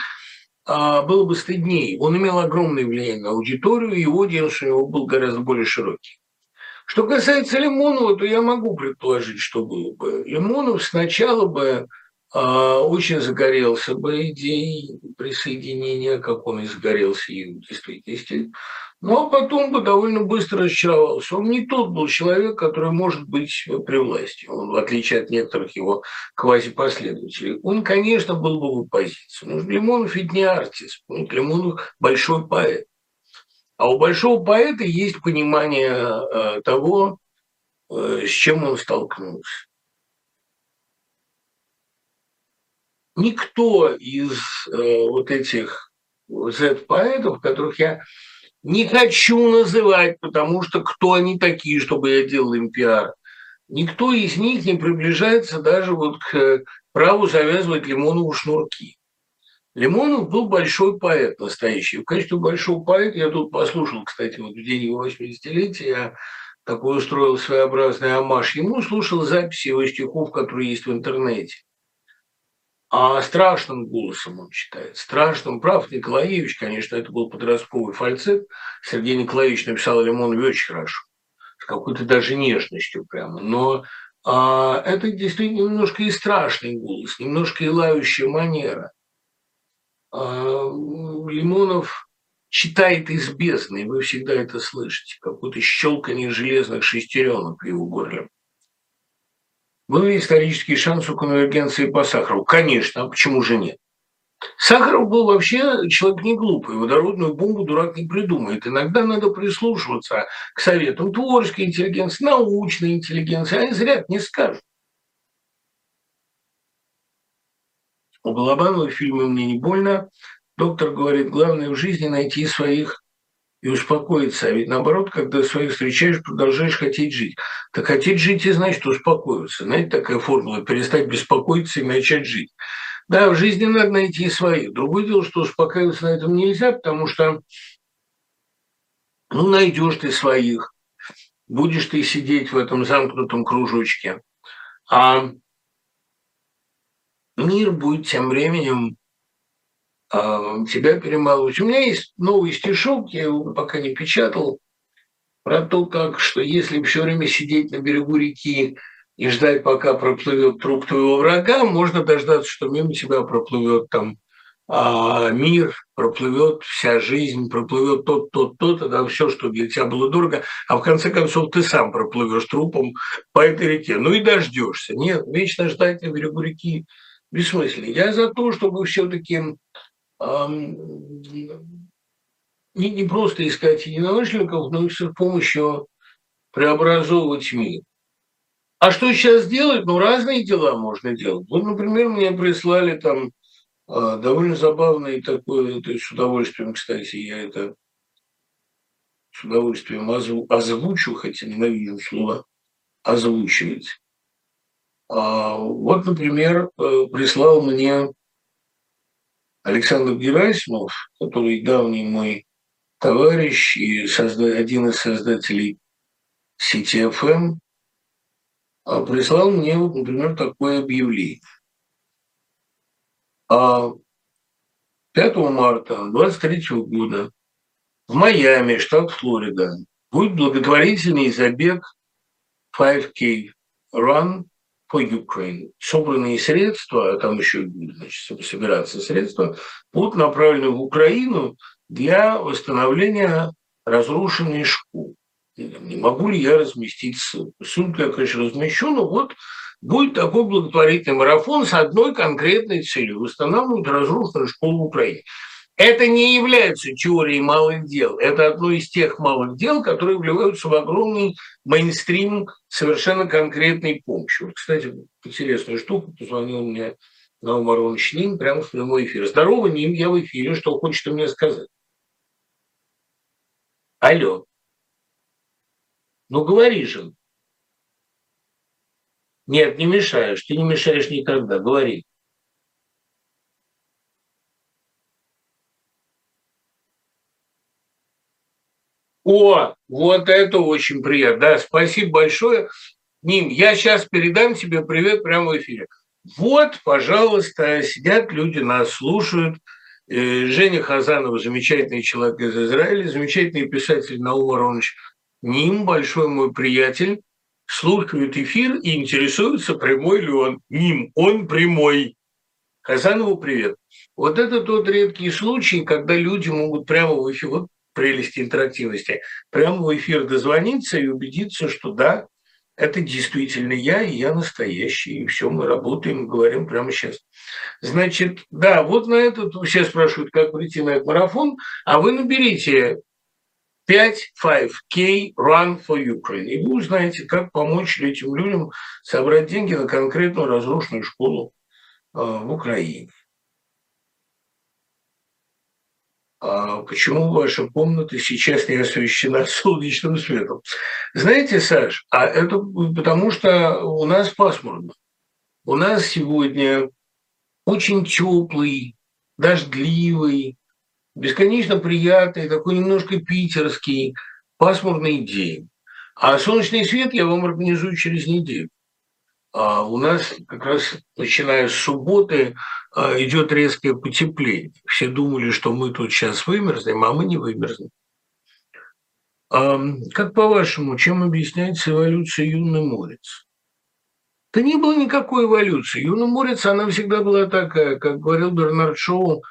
было бы стыднее. Он имел огромное влияние на аудиторию, и аудиенс у него был гораздо более широкий. Что касается Лимонова, то я могу предположить, что было бы. Лимонов сначала бы очень загорелся бы идеей присоединения, как он и загорелся и в действительности. Но потом бы довольно быстро разочаровался. Он не тот был человек, который может быть при власти, он, в отличие от некоторых его квазипоследователей. Он, конечно, был бы в оппозиции. Но Лимонов ведь не артист, Лимонов – большой поэт. А у большого поэта есть понимание того, с чем он столкнулся. Никто из э, вот этих зет-поэтов, которых я не хочу называть, потому что кто они такие, чтобы я делал им пиар, никто из них не приближается даже вот к праву завязывать Лимонову шнурки. Лимонов был большой поэт настоящий. В качестве большого поэта я тут послушал, кстати, вот в день его восьмидесятилетия, я такой устроил своеобразный омаж ему, слушал записи его стихов, которые есть в интернете. А страшным голосом он читает. Страшным. Прав Николаевич, конечно, это был подростковый фальцет. Сергей Николаевич написал Лимонову очень хорошо. С какой-то даже нежностью прямо. Но а, это действительно немножко и страшный голос, немножко и лающая манера. А, Лимонов читает из бездны, и вы всегда это слышите. Какое-то щелканье железных шестеренок в его горле. Был ли исторический шанс у конвергенции по Сахарову? Конечно, а почему же нет? Сахаров был вообще человек не глупый, водородную бомбу дурак не придумает. Иногда надо прислушиваться к советам творческой интеллигенции, научной интеллигенции, они зря не скажут. У Балабанова в фильме «Мне не больно» доктор говорит, главное в жизни найти своих и успокоиться. А ведь наоборот, когда своих встречаешь, продолжаешь хотеть жить. Так хотеть жить и значит успокоиться. Знаете, такая формула – перестать беспокоиться и начать жить. Да, в жизни надо найти своих. Другое дело, что успокаиваться на этом нельзя, потому что ну, найдешь ты своих, будешь ты сидеть в этом замкнутом кружочке. А мир будет тем временем тебя перемалывать. У меня есть новый стишок, я его пока не печатал, про то, как, что если все время сидеть на берегу реки и ждать, пока проплывет труп твоего врага, можно дождаться, что мимо тебя проплывет там а, мир, проплывет вся жизнь, проплывет тот, тот, тот, да, все, что для тебя было дорого, а в конце концов ты сам проплывешь трупом по этой реке. Ну и дождешься. Нет, вечно ждать на берегу реки бессмысленно. Я за то, чтобы все-таки Не, не просто искать единомышленников, но и с их помощью преобразовывать мир. А что сейчас делать? Ну, разные дела можно делать. Вот, например, мне прислали там довольно забавный такой, это с удовольствием, кстати, я это с удовольствием озву, озвучу, хотя ненавижу слово озвучивать. А вот, например, прислал мне Александр Герасимов, который давний мой товарищ и созда... один из создателей сети эф эм, прислал мне, вот, например, такое объявление. пятого марта двадцать третьего года в Майами, штат Флорида, будет благотворительный забег файв кей ран for Ukraine. Собранные средства, а там еще значит, собираться средства, будут направлены в Украину для восстановления разрушенной школы. Не могу ли я разместить ссылку? Ссылку я, конечно, размещу, но вот будет такой благотворительный марафон с одной конкретной целью – восстанавливать разрушенную школу в Украине. Это не является теорией малых дел. Это одно из тех малых дел, которые вливаются в огромный мейнстрим совершенно конкретной помощи. Вот, кстати, интересная штука. Позвонил мне Наум Аронович Ним прямо в прямой эфир. Здорово, Ним, я в эфире. Что хочешь ты мне сказать? Алло. Ну, говори же. Нет, не мешаешь. Ты не мешаешь никогда. Говори. О, вот это очень приятно. Да, спасибо большое. Ним, я сейчас передам тебе привет прямо в эфире. Вот, пожалуйста, сидят люди, нас слушают. Женя Хазанова, замечательный человек из Израиля, замечательный писатель Наум Аронович Ним, большой мой приятель, слушают эфир и интересуются, прямой ли он. Ним, он прямой. Хазанову привет. Вот это тот редкий случай, когда люди могут прямо в эфир... Вот прелести интерактивности, прямо в эфир дозвониться и убедиться, что да, это действительно я, и я настоящий, и все, мы работаем, говорим прямо сейчас. Значит, да, вот на этот, все спрашивают, как прийти на этот марафон, а вы наберите пять кей ран фор Юкрейн, и вы узнаете, как помочь этим людям собрать деньги на конкретную разрушенную школу в Украине. А почему ваша комната сейчас не освещена солнечным светом? Знаете, Саш, а это потому что у нас пасмурно. У нас сегодня очень теплый, дождливый, бесконечно приятный, такой немножко питерский пасмурный день. А солнечный свет я вам организую через неделю. А у нас как раз, начиная с субботы, идет резкое потепление. Все думали, что мы тут сейчас вымерзнем, а мы не вымерзнем. А как по-вашему, чем объясняется эволюция юной Мориц? Да не было никакой эволюции. Юная Мориц, она всегда была такая, как говорил Бернард Шоу,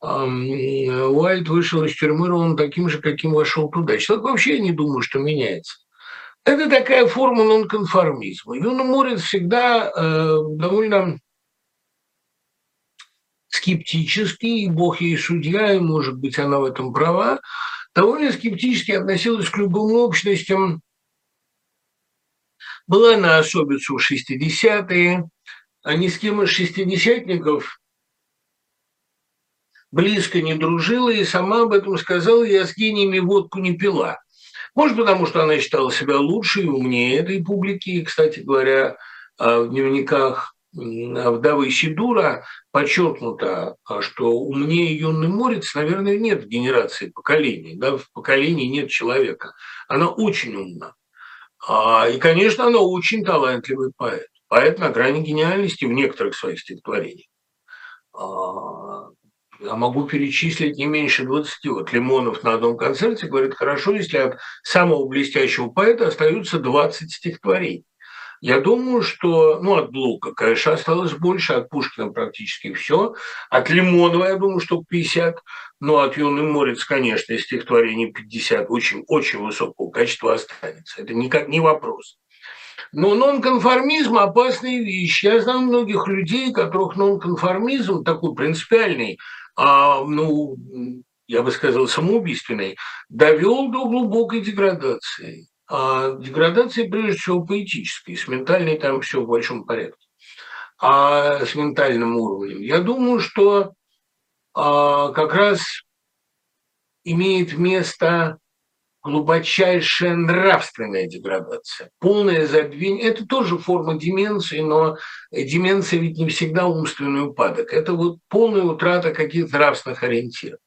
Уайльд вышел из тюрьмы ровно таким же, каким вошел туда. Человек вообще не думает, что меняется. Это такая форма нонконформизма. Юный Морец всегда э, довольно скептически, и бог ей судья, и, может быть, она в этом права, довольно скептически относилась к любым общностям. Была она особицу в шестидесятые, а ни с кем из шестидесятников близко не дружила, и сама об этом сказала: я с гениями водку не пила. Может, потому что она считала себя лучше и умнее этой публики. И, кстати говоря, в дневниках вдовы Сидура подчеркнуто, что умнее юный Морец, наверное, нет в генерации поколений. Да? В поколении нет человека. Она очень умна. И, конечно, она очень талантливый поэт. Поэт на грани гениальности в некоторых своих стихотворениях. Я могу перечислить не меньше двадцати. Вот Лимонов на одном концерте говорит: хорошо, если от самого блестящего поэта остаются двадцать стихотворений. Я думаю, что, ну, от Блока, конечно, осталось больше, от Пушкина практически все, от Лимонова, я думаю, что пятьдесят, но от юной Морец, конечно, из стихотворений пятьдесят очень-очень высокого качества останется. Это никак не вопрос. Но нонконформизм – опасная вещь. Я знаю многих людей, которых нонконформизм такой принципиальный, А, ну, я бы сказал, самоубийственной, довел до глубокой деградации. А деградации, прежде всего, поэтической, с ментальной там все в большом порядке. А с ментальным уровнем. Я думаю, что а, как раз имеет место глубочайшая нравственная деградация, полное забвение. Это тоже форма деменции, но деменция ведь не всегда умственный упадок. Это вот полная утрата каких-то нравственных ориентиров.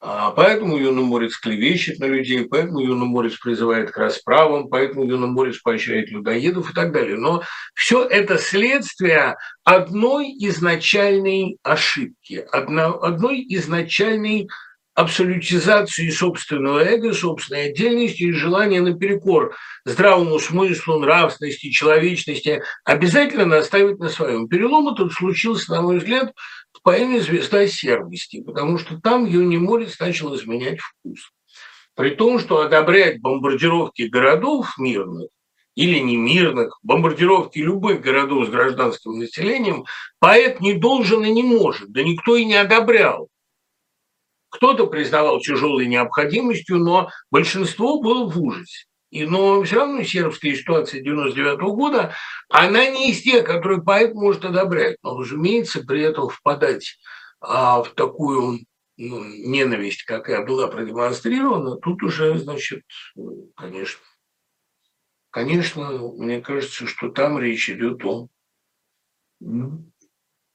А поэтому юный Морец клевещет на людей, поэтому юный Морец призывает к расправам, поэтому юный Морец поощряет людоедов и так далее. Но все это следствие одной изначальной ошибки, одной изначальной абсолютизации собственного эго, собственной отдельности и желания наперекор здравому смыслу, нравственности, человечности обязательно наставить на своем. Перелом этот случился, на мой взгляд, в поэме «Звезда сервости», потому что там юный Морец начал изменять вкус. При том, что одобрять бомбардировки городов мирных или немирных, бомбардировки любых городов с гражданским населением, поэт не должен и не может, да никто и не одобрял. Кто-то признавал тяжелой необходимостью, но большинство было в ужасе. И, но все равно сербская ситуация девяносто девятого года, она не из тех, которые поэт может одобрять. Но, разумеется, при этом впадать а, в такую ну, ненависть, какая была продемонстрирована, тут уже, значит, конечно, конечно, мне кажется, что там речь идет о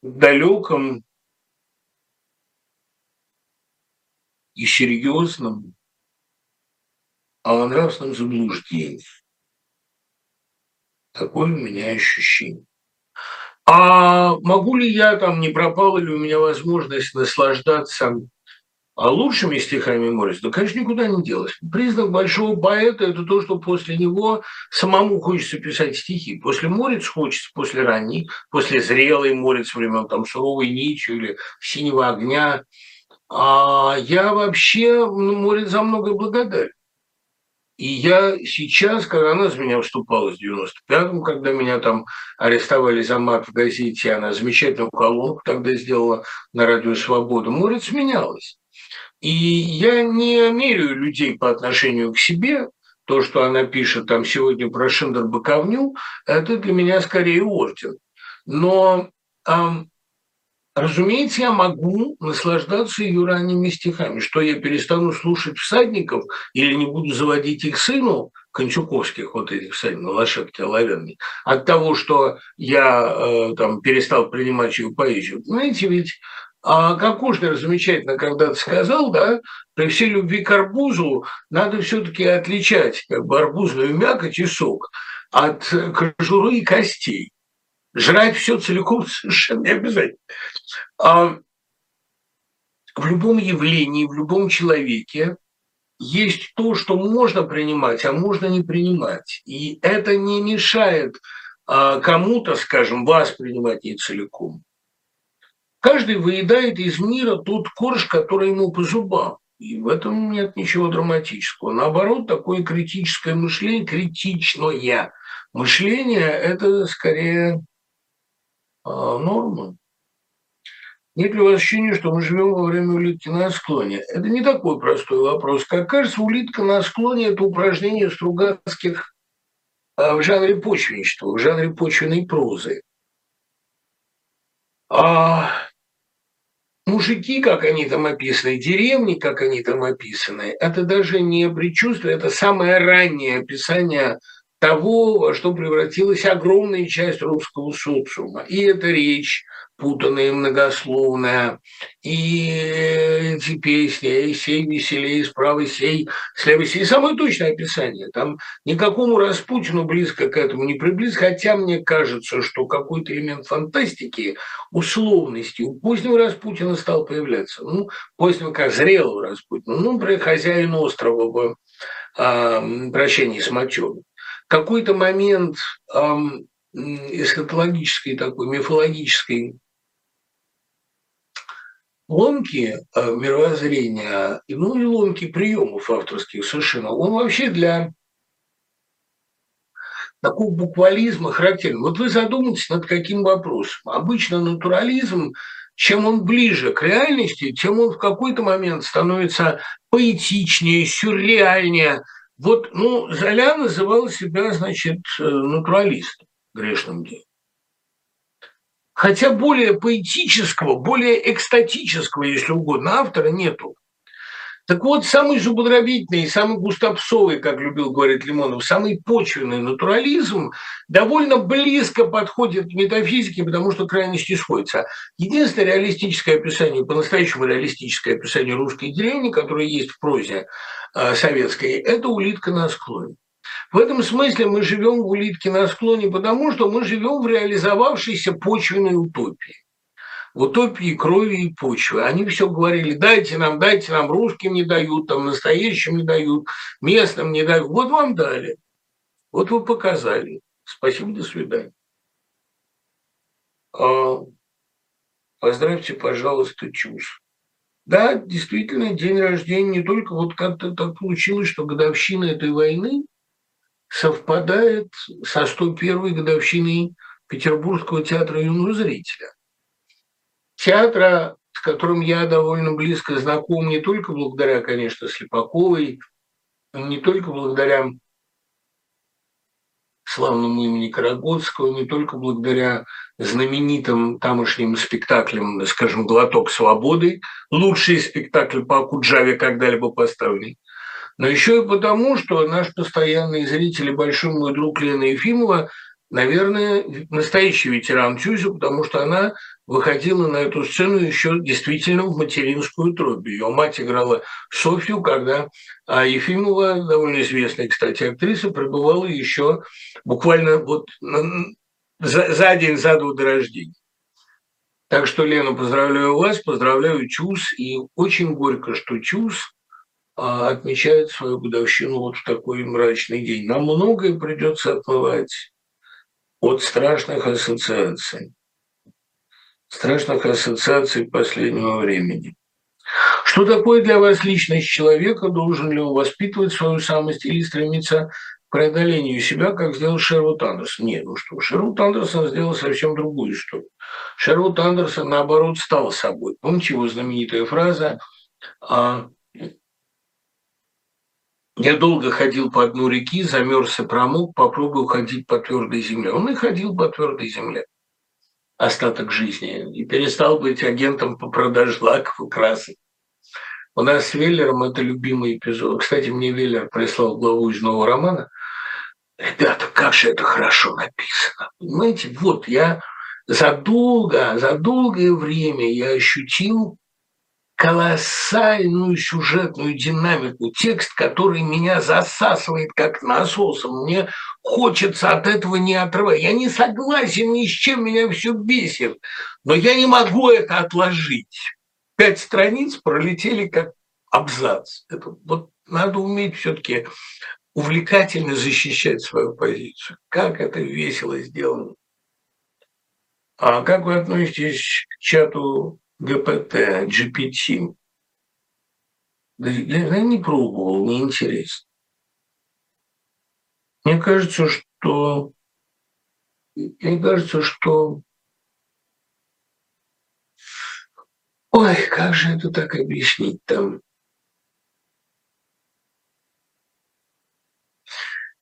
далеком и серьезном, а о нравственном заблуждении. Такое у меня ощущение. А могу ли я там, не пропала ли у меня возможность наслаждаться лучшими стихами Морица? Да, конечно, никуда не делось. Признак большого поэта – это то, что после него самому хочется писать стихи. После Морица хочется, после ранней, после зрелой Морица времен там «Суровой ночи» или «Синего огня». А я вообще Морец за многое благодарен. И я сейчас, когда она за меня выступала в девяносто пятом, когда меня там арестовали за мат в газете, она замечательную колонку тогда сделала на радио «Свобода», Морец менялась. И я не меряю людей по отношению к себе. То, что она пишет там сегодня про Шиндер-Боковню, это для меня скорее орден. Но разумеется, я могу наслаждаться ее ранними стихами, что я перестану слушать всадников или не буду заводить их сыну, кончуковских вот этих всадников, лошадки оловянные, от того, что я там перестал принимать ее поэзию. Знаете, ведь как Кушнер замечательно когда-то сказал, да, при всей любви к арбузу надо все-таки отличать как бы арбузную мякоть и сок от кожуры и костей. Жрать все целиком совершенно не обязательно. А в любом явлении, в любом человеке есть то, что можно принимать, а можно не принимать. И это не мешает кому-то, скажем, вас принимать не целиком. Каждый выедает из мира тот корж, который ему по зубам. И в этом нет ничего драматического. Наоборот, такое критическое мышление, критичное мышление – это скорее нормы. Нет ли у вас ощущения, что мы живем во время улитки на склоне? Это не такой простой вопрос. Как кажется, улитка на склоне – это упражнение Стругацких в жанре почвенничества, в жанре почвенной прозы. А мужики, как они там описаны, деревни, как они там описаны, это даже не предчувствие, это самое раннее описание того, во что превратилась огромная часть русского социума. И это речь путанная, многословная, и эти песни, и сей веселей, справа сей, слева сей. Самое точное описание. Там никакому Распутину близко к этому не приблизь, хотя мне кажется, что какой-то элемент фантастики, условности у позднего Распутина стал появляться. Ну, позднего как зрелого Распутина. Ну, например, «Хозяин острова» в э, «Прощании с мочой». Какой-то момент эм, эсхатологической, такой мифологической ломки э, мировоззрения, ну и ломки приемов авторских совершенно, он вообще для такого буквализма характерен. Вот вы задумайтесь над каким вопросом. Обычно натурализм, чем он ближе к реальности, тем он в какой-то момент становится поэтичнее, сюрреальнее. Вот, ну, Золя называл себя, значит, натуралистом, грешным делом. Хотя более поэтического, более экстатического, если угодно, автора нету. Так вот, самый зубодробительный, самый густопсовый, как любил говорить Лимонов, самый почвенный натурализм довольно близко подходит к метафизике, потому что крайности сходятся. Единственное реалистическое описание, по-настоящему реалистическое описание русской деревни, которое есть в прозе, советской, это улитка на склоне. В этом смысле мы живем в улитке на склоне, потому что мы живем в реализовавшейся почвенной утопии. В утопии крови и почвы. Они все говорили, дайте нам, дайте нам, русским не дают, там, настоящим не дают, местным не дают. Вот вам дали, вот вы показали. Спасибо, до свидания. Поздравьте, пожалуйста, чувств. Да, действительно, день рождения не только, вот как-то так получилось, что годовщина этой войны совпадает со сто первой годовщиной Петербургского театра юного зрителя. Театра, с которым я довольно близко знаком не только благодаря, конечно, Слепаковой, не только благодаря славному имени Карагодского, не только благодаря знаменитым тамошним спектаклям, скажем, «Глоток свободы», лучший спектакль по Окуджаве когда-либо поставленный, но еще и потому, что наш постоянный зритель и большой мой друг Лена Ефимова, наверное, настоящий ветеран Тюзю, потому что она выходила на эту сцену еще действительно в материнскую трубу. Ее мать играла Софью, когда Ефимова, довольно известная, кстати, актриса, пребывала еще буквально вот за, за день, за два до рождения. Так что, Лена, поздравляю вас, поздравляю ЧУЗ, и очень горько, что ЧУЗ отмечает свою годовщину вот в такой мрачный день. Нам многое придется отмывать от страшных ассоциаций. страшных ассоциаций последнего времени. Что такое для вас личность человека? Должен ли он воспитывать свою самость или стремиться к преодолению себя, как сделал Шервуд Андерсон? Нет, ну что, Шервуд Андерсон сделал совсем другую историю. Шервуд Андерсон, наоборот, стал собой. Помните его знаменитая фраза «Я долго ходил по дну реки, замерз и промок, попробую ходить по твердой земле». Он и ходил по твердой земле. остаток жизни и перестал быть агентом по продаже лаков и красок. У нас с Веллером это любимый эпизод. Кстати, мне Веллер прислал главу из нового романа. Ребята, как же это хорошо написано. Понимаете, вот я задолго, за долгое время я ощутил колоссальную сюжетную динамику. Текст, который меня засасывает как насосом. Мне хочется от этого не отрывать. Я не согласен ни с чем, меня все бесит. Но я не могу это отложить. Пять страниц пролетели как абзац. Это вот надо уметь все-таки увлекательно защищать свою позицию. Как это весело сделано. А как вы относитесь к чату ГПТ, джи пи ти? Я не пробовал, не интересно. Мне кажется, что... Мне кажется, что... Ой, как же это так объяснить там?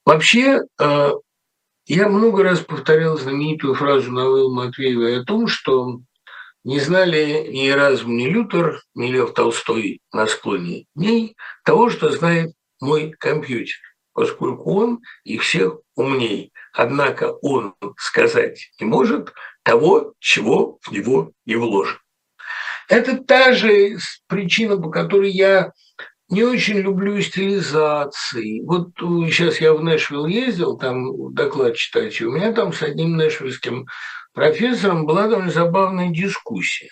Вообще, я много раз повторял знаменитую фразу Навы Матвеевой о том, что не знали ни Эразм, ни Лютер, ни Лев Толстой на склоне дней того, что знает мой компьютер, поскольку он их всех умней. Однако он сказать не может того, чего в него не вложено. Это та же причина, по которой я не очень люблю стилизации. Вот сейчас я в Нэшвилл ездил, там доклад читать, и у меня там с одним нэшвиллским профессором была довольно забавная дискуссия.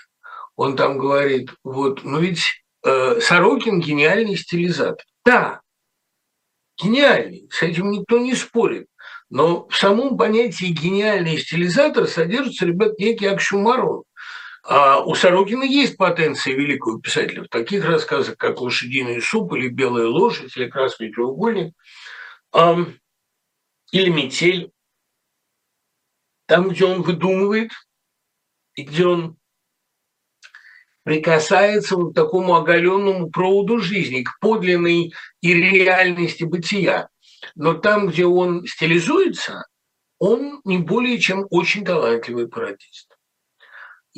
Он там говорит, вот, ну ведь э, Сорокин гениальный стилизатор. Да, гениальный, с этим никто не спорит. Но в самом понятии гениальный стилизатор содержится, ребят, некий оксюмарон. А у Сорокина есть потенция великого писателя в таких рассказах, как «Лошадиный суп» или «Белая лошадь» или «Красный треугольник» или «Метель». Там, где он выдумывает и где он прикасается вот к такому оголенному проводу жизни, к подлинной и реальности бытия. Но там, где он стилизуется, он не более чем очень талантливый пародист.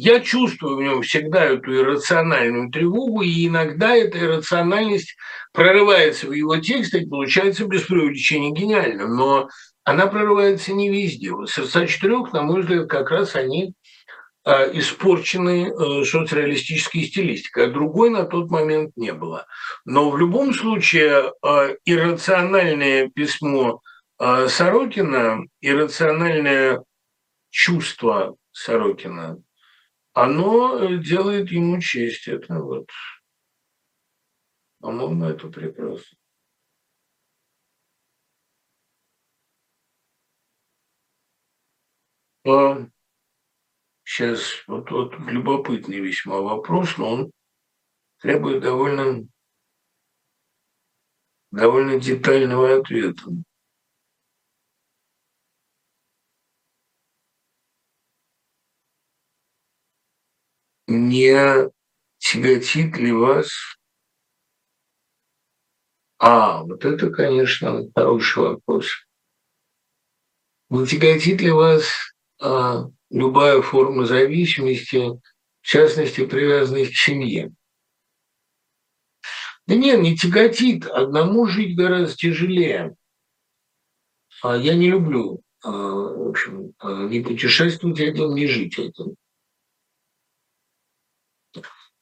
Я чувствую в нем всегда эту иррациональную тревогу, и иногда эта иррациональность прорывается в его тексте, и получается без преувеличения гениальным, но она прорывается не везде. Вот «Сердца четырех», на мой взгляд, как раз они э, испорчены э, соцреалистической стилистикой, а другой на тот момент не было. Но в любом случае э, иррациональное письмо э, Сорокина, иррациональное чувство Сорокина, оно делает ему честь. Это вот, по-моему, это прекрасно. А сейчас вот, вот любопытный весьма вопрос, но он требует довольно, довольно детального ответа. Не тяготит ли вас? А, вот это, конечно, хороший вопрос. Не тяготит ли вас а, любая форма зависимости, в частности, привязанность к семье? Да нет, не тяготит. Одному жить гораздо тяжелее. А я не люблю, а, в общем, а, не путешествовать один, не жить один.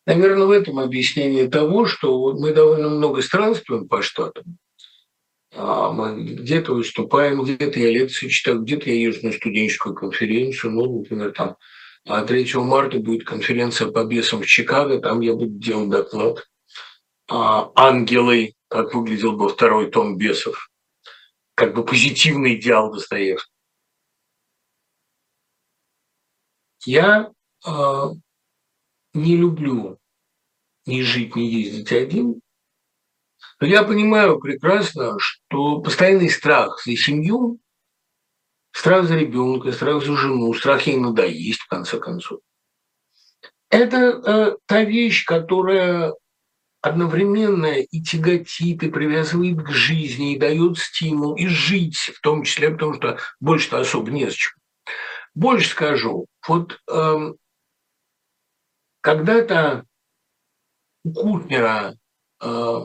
Наверное, в этом объяснение того, что мы довольно много странствуем по штатам. Мы где-то выступаем, где-то я лекции читаю, где-то я езжу на студенческую конференцию. Ну, например, там третьего марта будет конференция по бесам в Чикаго, там я буду делать доклад «Ангелы», как выглядел бы второй том бесов, как бы позитивный идеал Достоевского. Я... не люблю ни жить, ни ездить один. Но я понимаю прекрасно, что постоянный страх за семью, страх за ребенка, страх за жену, страх ей надоесть, в конце концов. Это э, та вещь, которая одновременно и тяготит, и привязывает к жизни, и дает стимул, и жить, в том числе, потому что больше-то особо не с чем. Больше скажу, Вот э, когда-то у Кушнера, э,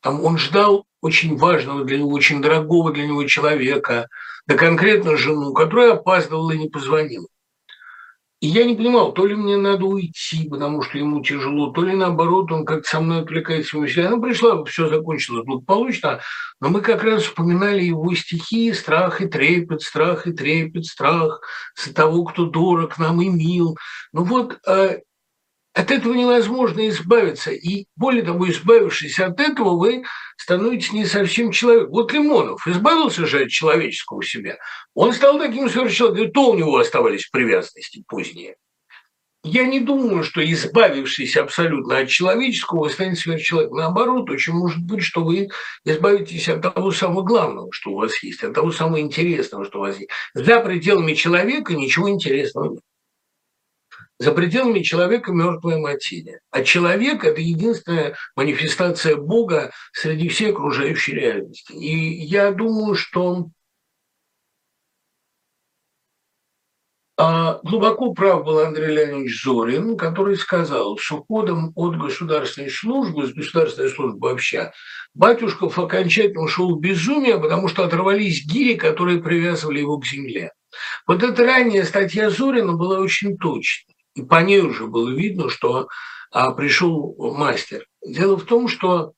там он ждал очень важного для него, очень дорогого для него человека, да конкретно жену, которая опаздывала и не позвонила. И я не понимал, то ли мне надо уйти, потому что ему тяжело, то ли наоборот, он как-то со мной отвлекается. Она пришла, все закончилось благополучно, но мы как раз вспоминали его стихи «Страх и трепет, страх и трепет, страх за того, кто дорог нам и мил». Ну вот э, от этого невозможно избавиться. И более того, избавившись от этого, вы становитесь не совсем человеком. Вот Лимонов избавился же от человеческого себя. Он стал таким совершенным, то у него оставались привязанности поздние. Я не думаю, что избавившись абсолютно от человеческого, вы станете сверхчеловеком. Наоборот, очень может быть, что вы избавитесь от того самого главного, что у вас есть, от того самого интересного, что у вас есть. За пределами человека ничего интересного нет. За пределами человека мертвая материя. А человек – это единственная манифестация Бога среди всей окружающей реальности. И я думаю, что глубоко прав был Андрей Леонидович Зорин, который сказал, с уходом от государственной службы, с государственной службы вообще, Батюшков окончательно ушел в безумие, потому что оторвались гири, которые привязывали его к земле. Вот эта ранняя статья Зорина была очень точной. И по ней уже было видно, что а, пришел мастер. Дело в том, что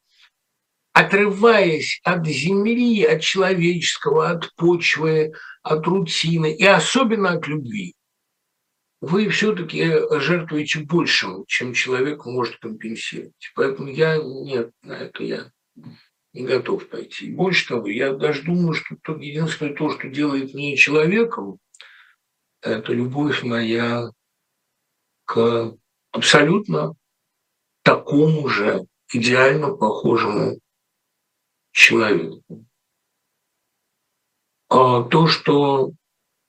отрываясь от земли, от человеческого, от почвы, от рутины и особенно от любви, вы все-таки жертвуете большим, чем человек может компенсировать. Поэтому я нет, на это я не готов пойти. Больше того, я даже думаю, что то, единственное то, что делает меня человеком, это любовь моя к абсолютно такому же, идеально похожему человеку. А то, что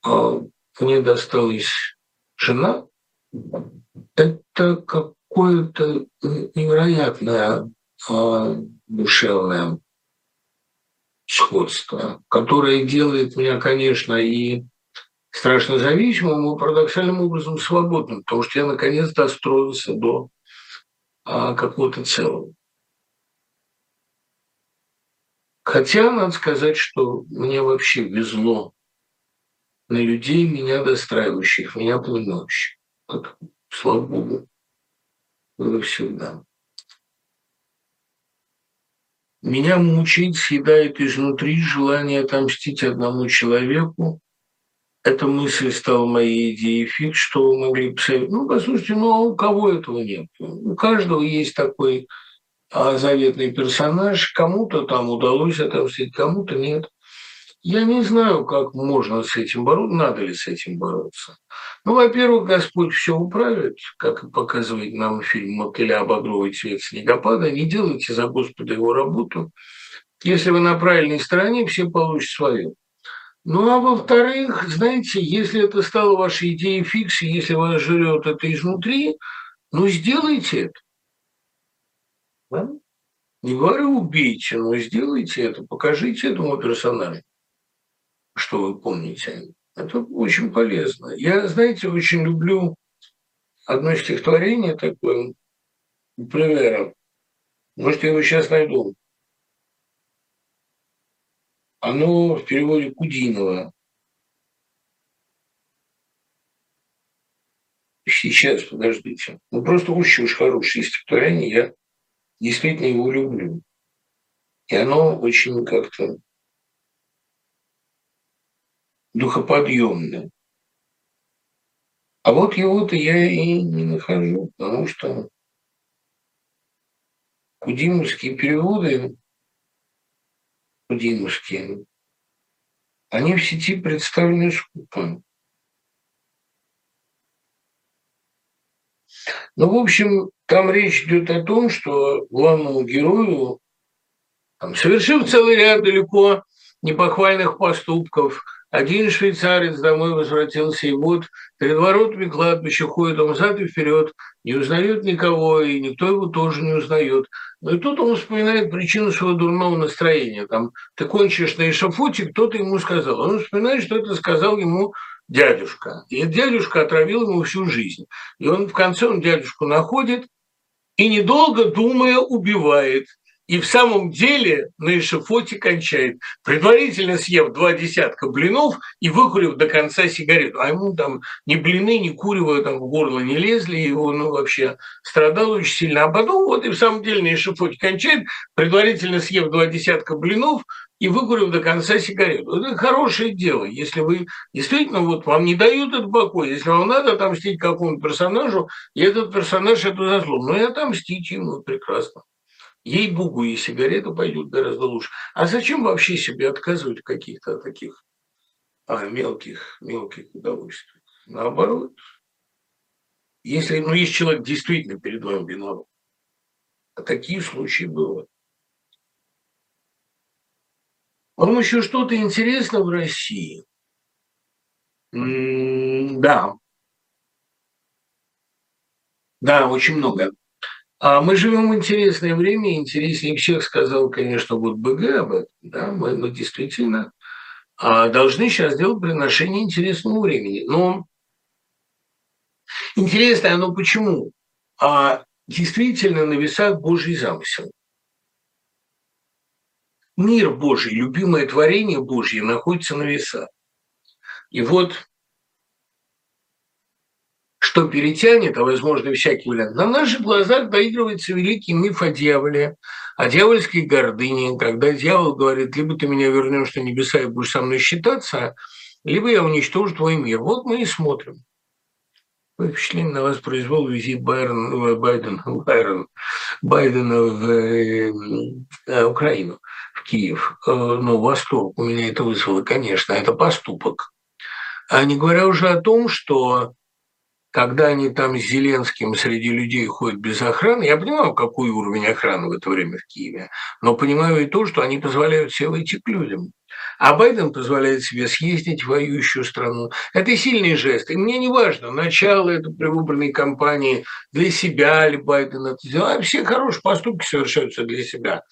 а, мне досталась жена, это какое-то невероятное а, душевное сходство, которое делает меня, конечно, и страшно зависимым, и парадоксальным образом свободным, потому что я наконец достроился до а, какого-то целого. Хотя, надо сказать, что мне вообще везло на людей, меня достраивающих, меня понимающих. Вот, слава Богу, было всегда. Меня мучает, съедает изнутри желание отомстить одному человеку. Эта мысль стала моей идеей фикс, что вы могли посоветовать. Ну, послушайте, ну, у кого этого нет? У каждого есть такой а заветный персонаж, кому-то там удалось отомстить, кому-то нет. Я не знаю, как можно с этим бороться, надо ли с этим бороться. Ну, во-первых, Господь все управит, как и показывает нам фильм «Мотыля багровый цвет снегопада». Не делайте за Господа его работу. Если вы на правильной стороне, все получат свое. Ну, а во-вторых, знаете, если это стало вашей идеей фикс, если вас жрет это изнутри, ну, сделайте это. Да? Не говорю убейте, но сделайте это, покажите этому персонажу, что вы помните. Это очень полезно. Я, знаете, очень люблю одно стихотворение такое, Превера. Может, я его сейчас найду. Оно в переводе Кудинова. Сейчас, подождите. Ну, просто очень уж хорошее стихотворение, я действительно его люблю. И оно очень как-то духоподъемное. А вот его-то я и не нахожу, потому что кудимовские переводы, кудимовские, они в сети представлены скупо. Ну, в общем, там речь идет о том, что главному герою, там, совершив целый ряд далеко непохвальных поступков, один швейцарец домой возвратился, и вот перед воротами кладбища ходит он взад и вперед, не узнает никого, и никто его тоже не узнает. Но и тут он вспоминает причину своего дурного настроения. Там, ты кончишь на эшафоте, кто-то ему сказал. Он вспоминает, что это сказал ему дядюшка. И дядюшка отравил ему всю жизнь. И он в конце он дядюшку находит и, недолго думая, убивает. И в самом деле на эшафоте кончает, предварительно съев два десятка блинов и выкурив до конца сигарету. А ему там ни блины, ни курево там в горло не лезли, и он ну, вообще страдал очень сильно. А потом вот и в самом деле на эшафоте кончает, предварительно съев два десятка блинов и выкурив до конца сигарету. Это хорошее дело. Если вы действительно, вот вам не дают отбоку, если вам надо отомстить какому-то персонажу, и этот персонаж эту заслугу, ну и отомстить ему прекрасно. Ей-богу, и сигареты пойдут гораздо лучше. А зачем вообще себе отказывать в каких-то таких а, мелких, мелких удовольствиях? Наоборот. Если, ну, если человек действительно перед вами виноват, а такие случаи бывают. Вам еще что-то интересно в России? М-м- да. Да, очень много. А мы живем в интересное время, интереснее всех сказал, конечно, вот БГ об этом, да, мы, мы действительно а, должны сейчас делать приношение интересному времени. Но интересно оно почему? А действительно на весах Божий замысел. Мир Божий, любимое творение Божье находится на весах. И вот что перетянет, а возможно всякий вариант. На наших глазах доигрывается великий миф о дьяволе, о дьявольской гордыне, когда дьявол говорит, либо ты меня вернешь на небеса и будешь со мной считаться, либо я уничтожу твой мир. Вот мы и смотрим. Какое впечатление на вас произвел визит Байрона, Байдена, Байрона, Байдена в э, э, Украину, в Киев. Э, ну, восторг у меня это вызвало, конечно, это поступок. А не говоря уже о том, что когда они там с Зеленским среди людей ходят без охраны, я понимаю, какой уровень охраны в это время в Киеве, но понимаю и то, что они позволяют себе выйти к людям. А Байден позволяет себе съездить в воюющую страну. Это сильный жест. И мне не важно, начало этой предвыборной кампании для себя ли Байден это сделал. Все хорошие поступки совершаются для себя.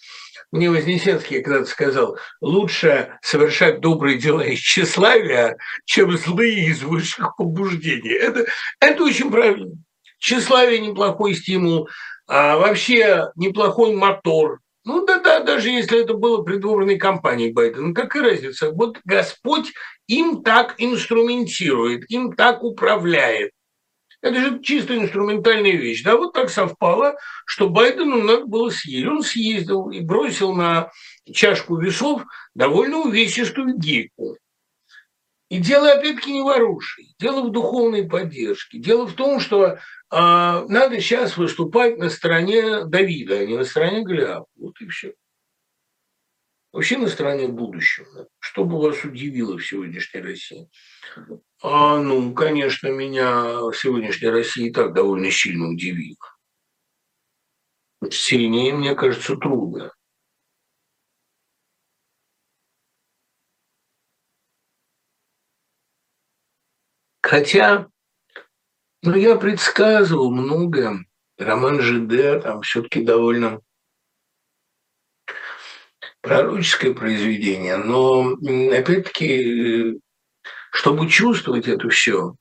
Мне Вознесенский когда-то сказал, лучше совершать добрые дела из тщеславия, чем злые из высших побуждений. Это, это очень правильно. Тщеславие – неплохой стимул, а вообще неплохой мотор. Ну да-да, даже если это было предвыборной кампанией Байдена, какая разница? Вот Господь им так инструментирует, им так управляет. Это же чисто инструментальная вещь. Да, вот так совпало, что Байдену надо было съездить. Он съездил и бросил на чашку весов довольно увесистую гейку. И дело, опять-таки, не в оружии. Дело в духовной поддержке. Дело в том, что э, надо сейчас выступать на стороне Давида, а не на стороне Голиафа. Вот и все. Вообще на стороне будущего. Что бы вас удивило в сегодняшней России? А, ну, конечно, меня сегодняшняя Россия и так довольно сильно удивила. Сильнее, мне кажется, трудно. Хотя, ну, я предсказывал многое. Роман Жиде там все-таки довольно пророческое произведение, но опять-таки, чтобы чувствовать это все,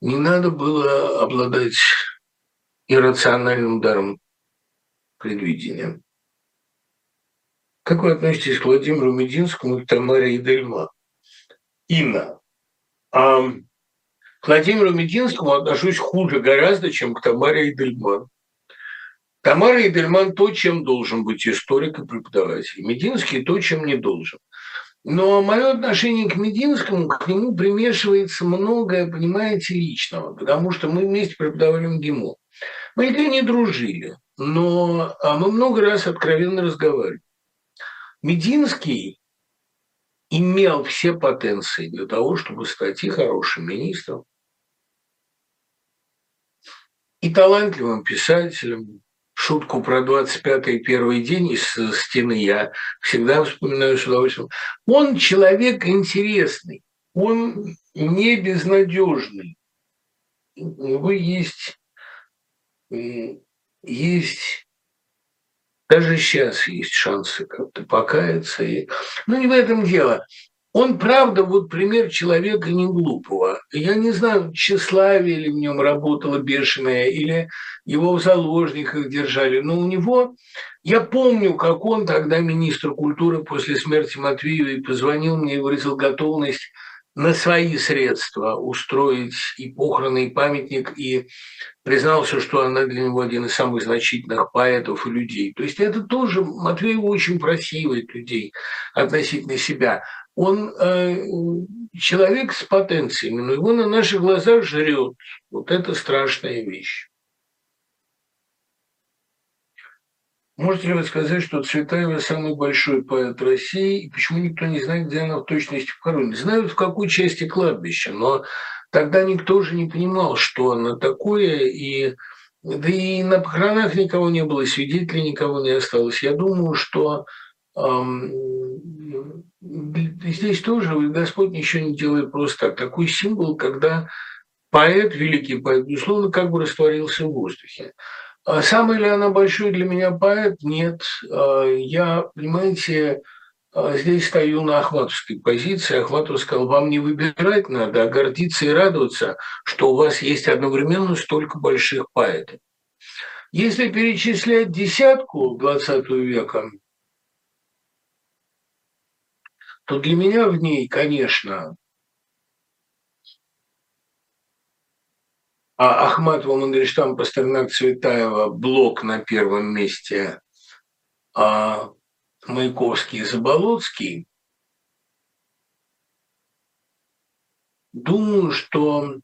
не надо было обладать иррациональным даром предвидения. Как вы относитесь к Владимиру Мединскому и Тамаре Идельман? Инна. А к Владимиру Мединскому отношусь хуже гораздо, чем к Тамаре Идельман. Тамара Идельман – то, чем должен быть историк и преподаватель. Мединский – то, чем не должен. Но мое отношение к Мединскому, к нему примешивается многое, понимаете, личного, потому что мы вместе преподавали МГИМО. Мы никогда не дружили, но мы много раз откровенно разговаривали. Мединский имел все потенции для того, чтобы стать и хорошим министром, и талантливым писателем. Шутку про двадцать пятый первый день из стены я всегда вспоминаю с удовольствием. Он человек интересный, он не безнадежный. У него есть, есть, даже сейчас есть шансы как-то покаяться. И, ну, не в этом дело. Он, правда, вот пример человека не глупого. Я не знаю, тщеславие ли в нем работало бешеное, или его в заложниках держали. Но у него... Я помню, как он тогда, министр культуры, после смерти Матвеевой, позвонил мне и выразил готовность на свои средства устроить и похороны, и памятник, и признался, что она для него один из самых значительных поэтов и людей. То есть это тоже Матвеева очень просеивает людей относительно себя. Он э, человек с потенциями, но его на наших глазах жрет. Вот это страшная вещь. Можете ли вы сказать, что Цветаева самый большой поэт России, и почему никто не знает, где она в точности похоронена? Знают, в какой части кладбища, но тогда никто же не понимал, что она такое, и да и на похоронах никого не было, свидетелей никого не осталось. Я думаю, что эм, здесь тоже Господь ничего не делает просто так. Такой символ, когда поэт, великий поэт, безусловно, как бы растворился в воздухе. Самый ли она большой для меня поэт? Нет. Я, понимаете, здесь стою на ахматовской позиции. Ахматов сказал, вам не выбирать надо, а гордиться и радоваться, что у вас есть одновременно столько больших поэтов. Если перечислять десятку двадцатого века, то для меня в ней, конечно, А Ахматова, Мандельштам, Пастернак, Цветаева, Блок на первом месте, а Маяковский, Заболоцкий. Думаю, что,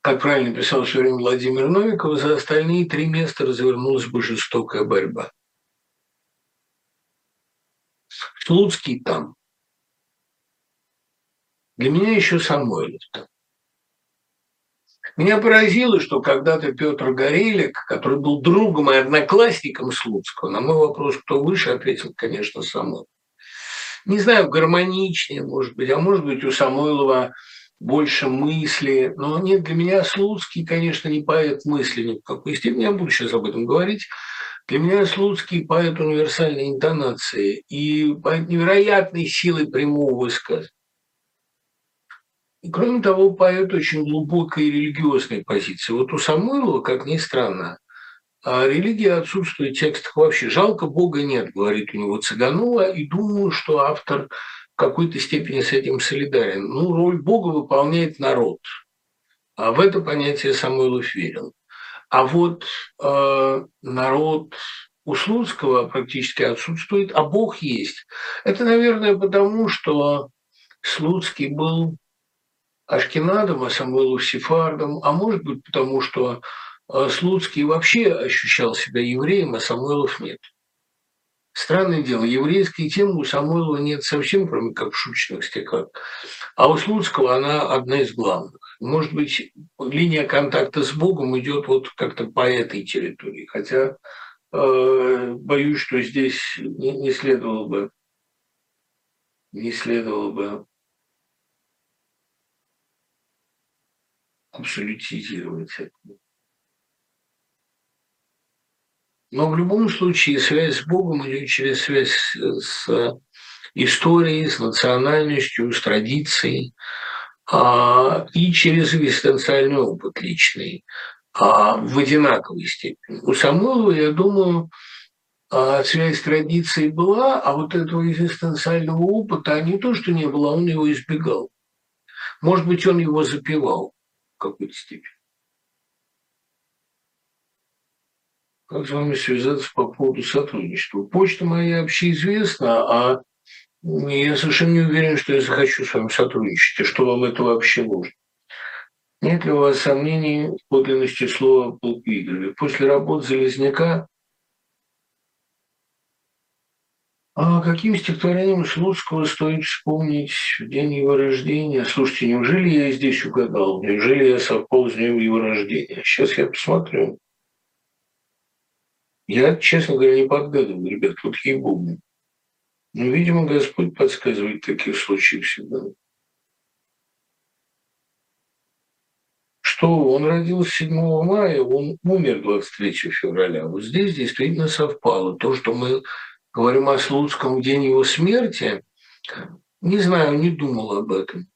как правильно писал все время Владимир Новиков, за остальные три места развернулась бы жестокая борьба. Слуцкий там. Для меня еще Самойлов там. Меня поразило, что когда-то Петр Горелик, который был другом и одноклассником Слуцкого, на мой вопрос, кто выше, ответил, конечно, Самойлов. Не знаю, гармоничнее, может быть, а может быть, у Самойлова больше мысли. Но нет, для меня Слуцкий, конечно, не поэт мысли ни в какой степени, я буду сейчас об этом говорить. Для меня Слуцкий поэт универсальной интонации и поэт невероятной силы прямого высказа. И, кроме того, поэт очень глубокой религиозной позиции. Вот у Самойлова, как ни странно, религия отсутствует в текстах вообще. Жалко Бога нет, говорит у него Цыганова, и думаю, что автор в какой-то степени с этим солидарен. Ну, роль Бога выполняет народ. А в это понятие Самойлов верил. А вот э, народ у Слуцкого практически отсутствует, а Бог есть. Это, наверное, потому, что Слуцкий был ашкенадом, а Самойлов сефардом, а может быть потому, что Слуцкий вообще ощущал себя евреем, а Самойлов нет. Странное дело, еврейской темы у Самойлова нет совсем, кроме как в шуточных стихах, а у Слуцкого она одна из главных. Может быть, линия контакта с Богом идет вот как-то по этой территории, хотя э, боюсь, что здесь не, не следовало бы, не следовало бы абсолютизировать это. Но в любом случае связь с Богом идет через связь с историей, с национальностью, с традицией и через экзистенциальный опыт личный в одинаковой степени. У Самойлова, я думаю, связь с традицией была, а вот этого экзистенциального опыта не то, что не было, он его избегал. Может быть, он его запивал в какой-то степени. Как с вами связаться по поводу сотрудничества? Почта моя общеизвестна, а я совершенно не уверен, что я захочу с вами сотрудничать, и что вам это вообще нужно. Нет ли у вас сомнений в подлинности слова «полквигры»? После работ Залезняка а каким стихотворением Слуцкого стоит вспомнить в день его рождения? Слушайте, неужели я здесь угадал? Неужели я совпал с днем его рождения? Сейчас я посмотрю. Я, честно говоря, не подгадывал, ребят, вот ей-богу. Но, видимо, Господь подсказывает в таких случаях всегда. Что он родился седьмого мая, он умер двадцать третьего февраля. Вот здесь действительно совпало то, что мы говорим о Слуцком в день его смерти, не знаю, не думал об этом.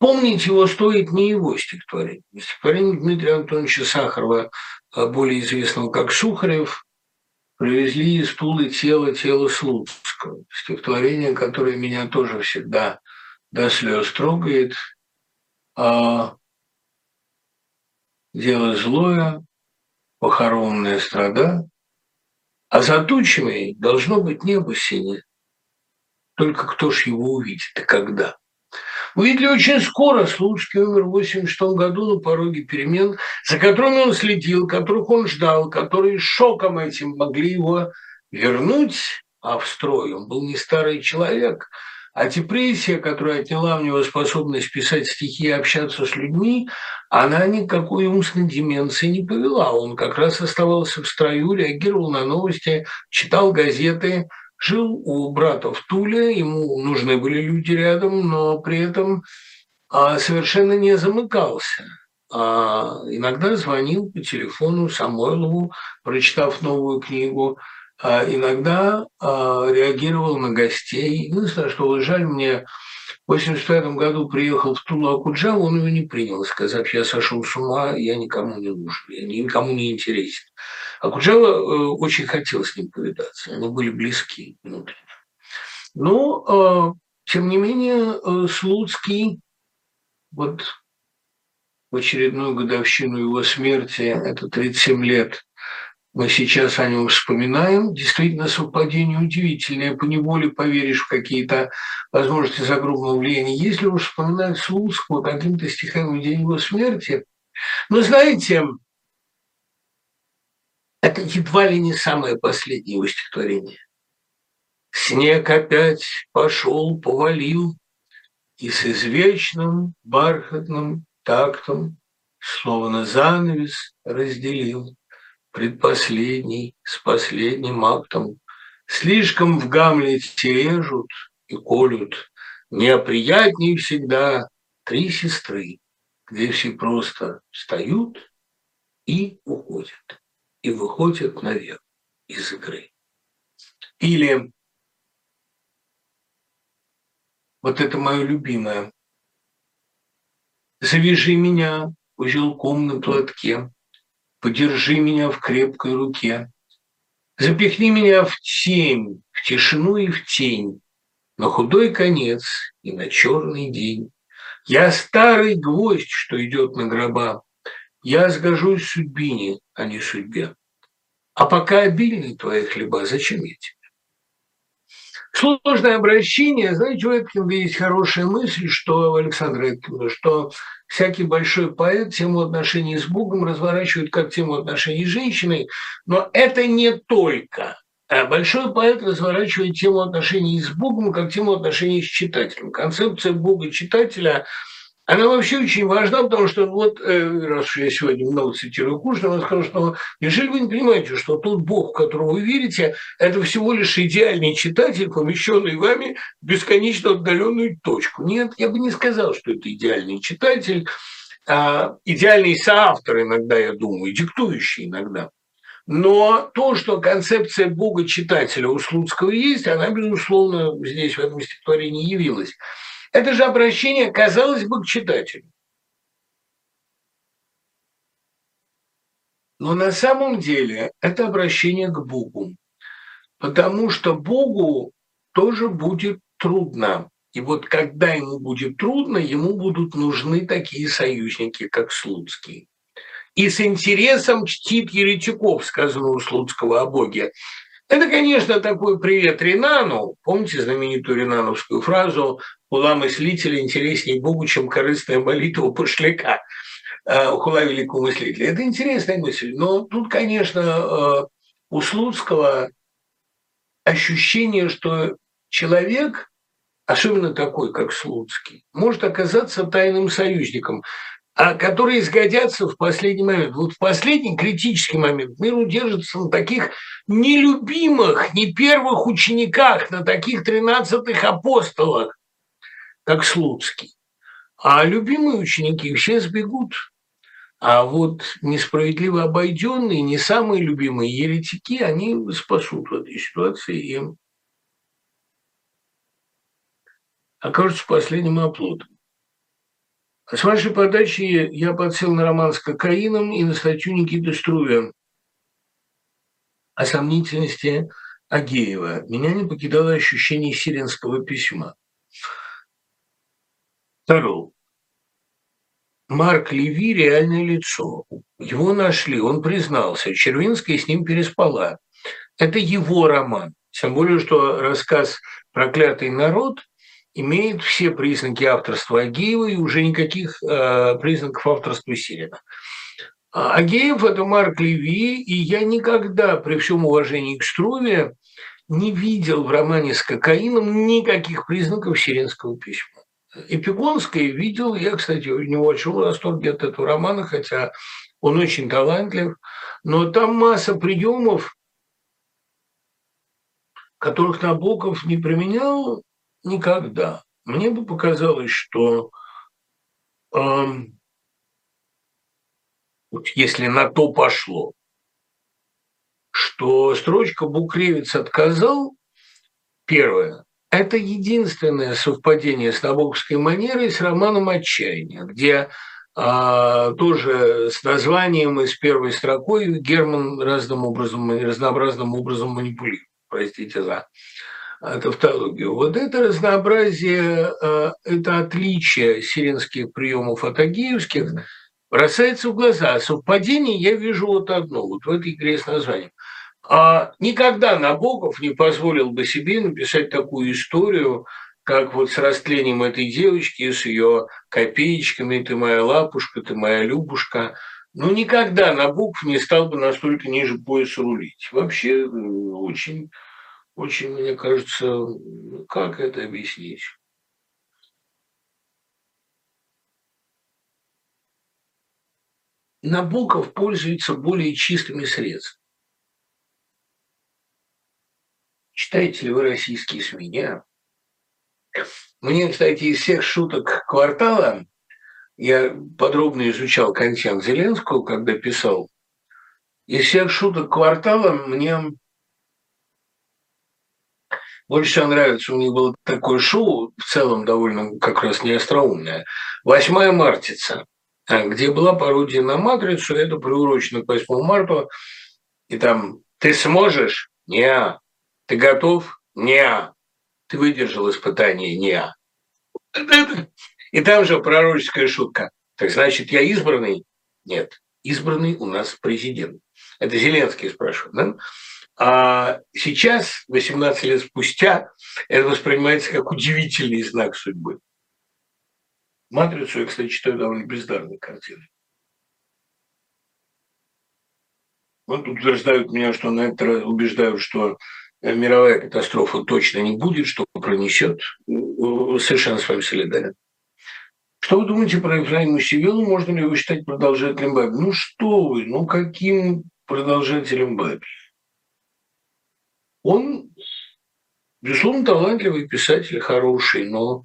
Помнить его стоит не его стихотворение. Стихотворение Дмитрия Антоновича Сахарова, более известного как Сухарев, привезли из Тулы тело, тело Слуцкого. Стихотворение, которое меня тоже всегда до слез трогает. А дело злое, похоронная страда, а за тучами должно быть небо синее. Только кто ж его увидит и когда? Увидели очень скоро. Слуцкий умер в восемьдесят шестом году на пороге перемен, за которыми он следил, которых он ждал, которые шоком этим могли его вернуть, а в строй он был не старый человек, а депрессия, которая отняла у него способность писать стихи и общаться с людьми, она никакой умственной деменции не повела. Он как раз оставался в строю, реагировал на новости, читал газеты. Жил у брата в Туле, ему нужны были люди рядом, но при этом а, совершенно не замыкался. А, иногда звонил по телефону Самойлову, прочитав новую книгу, а, иногда а, реагировал на гостей. Единственное, что жаль мне, в восемьдесят пятом году приехал в Тулу Окуджаву, он его не принял, сказав: я сошел с ума, я никому не нужен, я никому не интересен. Окуджава очень хотел с ним повидаться, они были близки внутренне. Но, тем не менее, Слуцкий, вот в очередную годовщину его смерти, это тридцать семь лет, мы сейчас о нем вспоминаем. Действительно, совпадение удивительное. Поневоле поверишь в какие-то возможности загробного влияния. Если уж вспоминать Слуцкого каким-то стихами в день его смерти, но знаете, это едва ли не самое последнее его стихотворение. Снег опять пошел, повалил, и с извечным бархатным тактом словно занавес разделил предпоследний с последним актом. Слишком в Гамлете режут и колют, неприятней всегда три сестры, где все просто встают и уходят, и выходят наверх из игры. Или вот это мое любимое: завяжи меня узелком на платке, подержи меня в крепкой руке, запихни меня в тень, в тишину и в тень, на худой конец и на черный день. Я старый гвоздь, что идет на гроба, я сгожусь судьбине, а не судьбе. А пока обильны твои хлеба, зачем я тебе? Сложное обращение. Знаете, у Эткинда есть хорошая мысль, что у Александра Эткинда, что всякий большой поэт тему отношений с Богом разворачивает как тему отношений с женщиной, но это не только. Большой поэт разворачивает тему отношений с Богом как тему отношений с читателем. Концепция Бога-читателя, она вообще очень важна, потому что вот, раз уж я сегодня много цитирую Кушнера, он сказал, что неужели вы не понимаете, что тот Бог, в которого вы верите, это всего лишь идеальный читатель, помещенный вами в бесконечно отдаленную точку. Нет, я бы не сказал, что это идеальный читатель, а идеальный соавтор иногда, я думаю, и диктующий иногда. Но то, что концепция Бога-читателя у Слуцкого есть, она, безусловно, здесь, в этом стихотворении явилась. Это же обращение, казалось бы, к читателю. Но на самом деле это обращение к Богу, потому что Богу тоже будет трудно. И вот когда ему будет трудно, ему будут нужны такие союзники, как Слуцкий. И с интересом чтит еретиков, сказано у Слуцкого о Боге. Это, конечно, такой привет Ренану. Помните знаменитую ренановскую фразу: «Хула мыслителя интереснее Богу, чем корыстная молитва у пошляка». «Хула великого мыслителя». Это интересная мысль. Но тут, конечно, у Слуцкого ощущение, что человек, особенно такой, как Слуцкий, может оказаться тайным союзником, которые сгодятся в последний момент. Вот в последний критический момент мир удержится на таких нелюбимых, не первых учениках, на таких тринадцатых апостолах, как Слуцкий. А любимые ученики все сбегут. А вот несправедливо обойденные, не самые любимые еретики, они спасут в этой ситуации и окажутся последним оплотом. С вашей подачи я подсел на роман с кокаином и на статью Никиты Струве о сомнительности Агеева. Меня не покидало ощущение сиренского письма. Второе. Марк Леви – реальное лицо. Его нашли, он признался. Червинская с ним переспала. Это его роман. Тем более, что рассказ «Проклятый народ» имеет все признаки авторства Агеева и уже никаких э, признаков авторства Сирина. Агеев – это Марк Леви, и я никогда, при всем уважении к Струве, не видел в романе с кокаином никаких признаков сиринского письма. Эпигонское видел, я, кстати, у него отшел восторг от этого романа, хотя он очень талантлив, но там масса приемов, которых Набоков не применял никогда. Мне бы показалось, что э, вот если на то пошло, что строчка «Букревец отказал» первая. Это единственное совпадение с набоковской манерой с романом «Отчаяние», где а, тоже с названием и с первой строкой Герман разным образом, разнообразным образом манипулирует. Простите за тавтологию. Вот это разнообразие, а, это отличие сиринских приемов от агеевских бросается в глаза. А совпадение я вижу вот одно, вот в этой игре с названием. А никогда Набоков не позволил бы себе написать такую историю, как вот с растлением этой девочки, с ее копеечками «ты моя лапушка, ты моя любушка». Ну, никогда Набоков не стал бы настолько ниже пояса рулить. Вообще, очень, очень, мне кажется, как это объяснить? Набоков пользуется более чистыми средствами. Читаете ли вы российские СМИ? Нет. Мне, кстати, из всех шуток «Квартала», я подробно изучал контент Зеленского, когда писал, из всех шуток «Квартала» мне больше всего нравится, у них было такое шоу, в целом довольно как раз не остроумное, «Восьмая мартица», где была пародия на «Матрицу», это приурочено к восьмому марта, и там «Ты сможешь? Неа». Ты готов? Неа. Ты выдержал испытание? Неа. И там же пророческая шутка. Так значит, я избранный? Нет. Избранный у нас президент. Это Зеленский спрашивает. Да? А сейчас, восемнадцать лет спустя, это воспринимается как удивительный знак судьбы. «Матрицу» я, кстати, читаю довольно бездарной картиной. Вот утверждают меня, что на это убеждают, что мировая катастрофа точно не будет, что пронесет, совершенно с вами солидарен. Что вы думаете про Ефраима Севилу? Можно ли его считать продолжателем Бабеля? Ну что вы, ну каким продолжателем Бабеля? Он, безусловно, талантливый писатель, хороший, но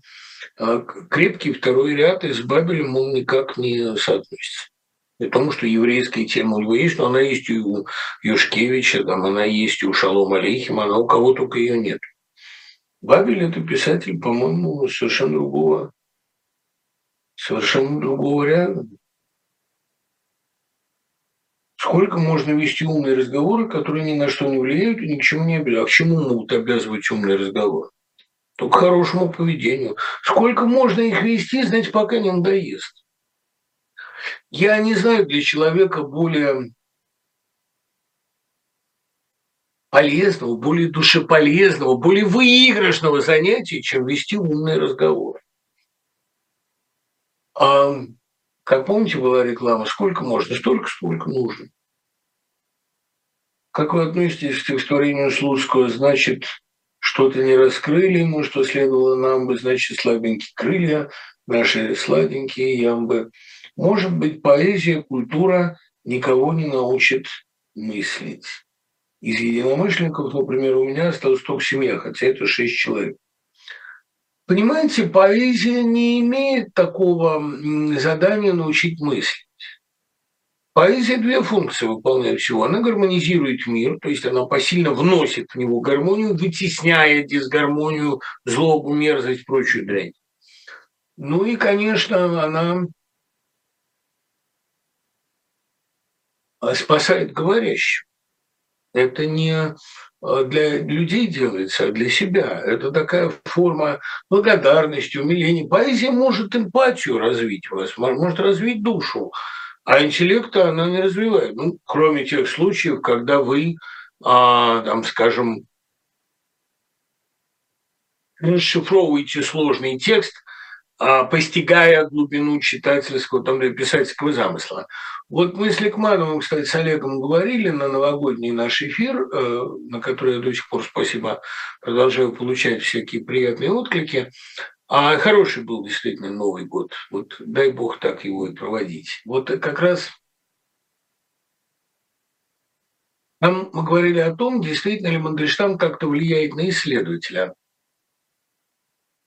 крепкий второй ряд и с Бабелем он никак не соотносится. При том, что еврейская тема у него есть, но она есть и у Юшкевича, там, она есть и у Шалома Алейхима, она у кого только ее нет. Бабель – это писатель, по-моему, совершенно другого, совершенно другого ряда. Сколько можно вести умные разговоры, которые ни на что не влияют и ни к чему не обязывают? А к чему могут обязывать умные разговоры? Только к хорошему поведению. Сколько можно их вести, знаете, пока не надоест. Я не знаю для человека более полезного, более душеполезного, более выигрышного занятия, чем вести умные разговоры. А, как помните, была реклама «Сколько можно? Столько, сколько нужно». Как вы относитесь к стихотворению Слуцкого? Значит, что-то не раскрыли ему, что следовало нам бы, значит, слабенькие крылья, наши сладенькие ямбы. Может быть, поэзия, культура никого не научит мыслить. Из единомышленников, например, у меня осталось только семья, хотя это шесть человек. Понимаете, поэзия не имеет такого задания научить мыслить. Поэзия две функции выполняет всего. Она гармонизирует мир, то есть она посильно вносит в него гармонию, вытесняя дисгармонию, злобу, мерзость, прочую дрянь. Ну и, конечно, она спасает говорящего. Это не для людей делается, а для себя. Это такая форма благодарности, умиления. Поэзия может эмпатию развить у вас, может развить душу, а интеллекта она не развивает. Ну, кроме тех случаев, когда вы, а, там, скажем, расшифровываете сложный текст, постигая глубину читательского, там, писательского замысла. Вот мы с Ликмановым, кстати, с Олегом говорили на новогодний наш эфир, на который я до сих пор, спасибо, продолжаю получать всякие приятные отклики. А хороший был действительно Новый год. Вот дай бог так его и проводить. Вот как раз там мы говорили о том, действительно ли Мандельштам как-то влияет на исследователя,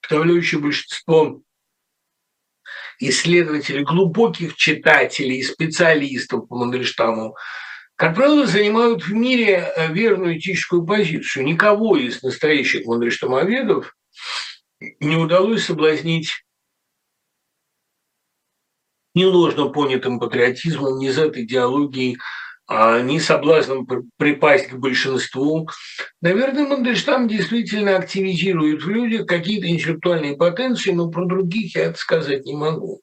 составляющее большинство исследователей, глубоких читателей, специалистов по Мандельштаму, как правило, занимают в мире верную этическую позицию. Никого из настоящих мандельштамоведов не удалось соблазнить ни ложно понятым патриотизмом, ни зет-идеологией, ни соблазном припасть к большинству. Наверное, Мандельштам действительно активизирует в людях какие-то интеллектуальные потенции, но про других я это сказать не могу.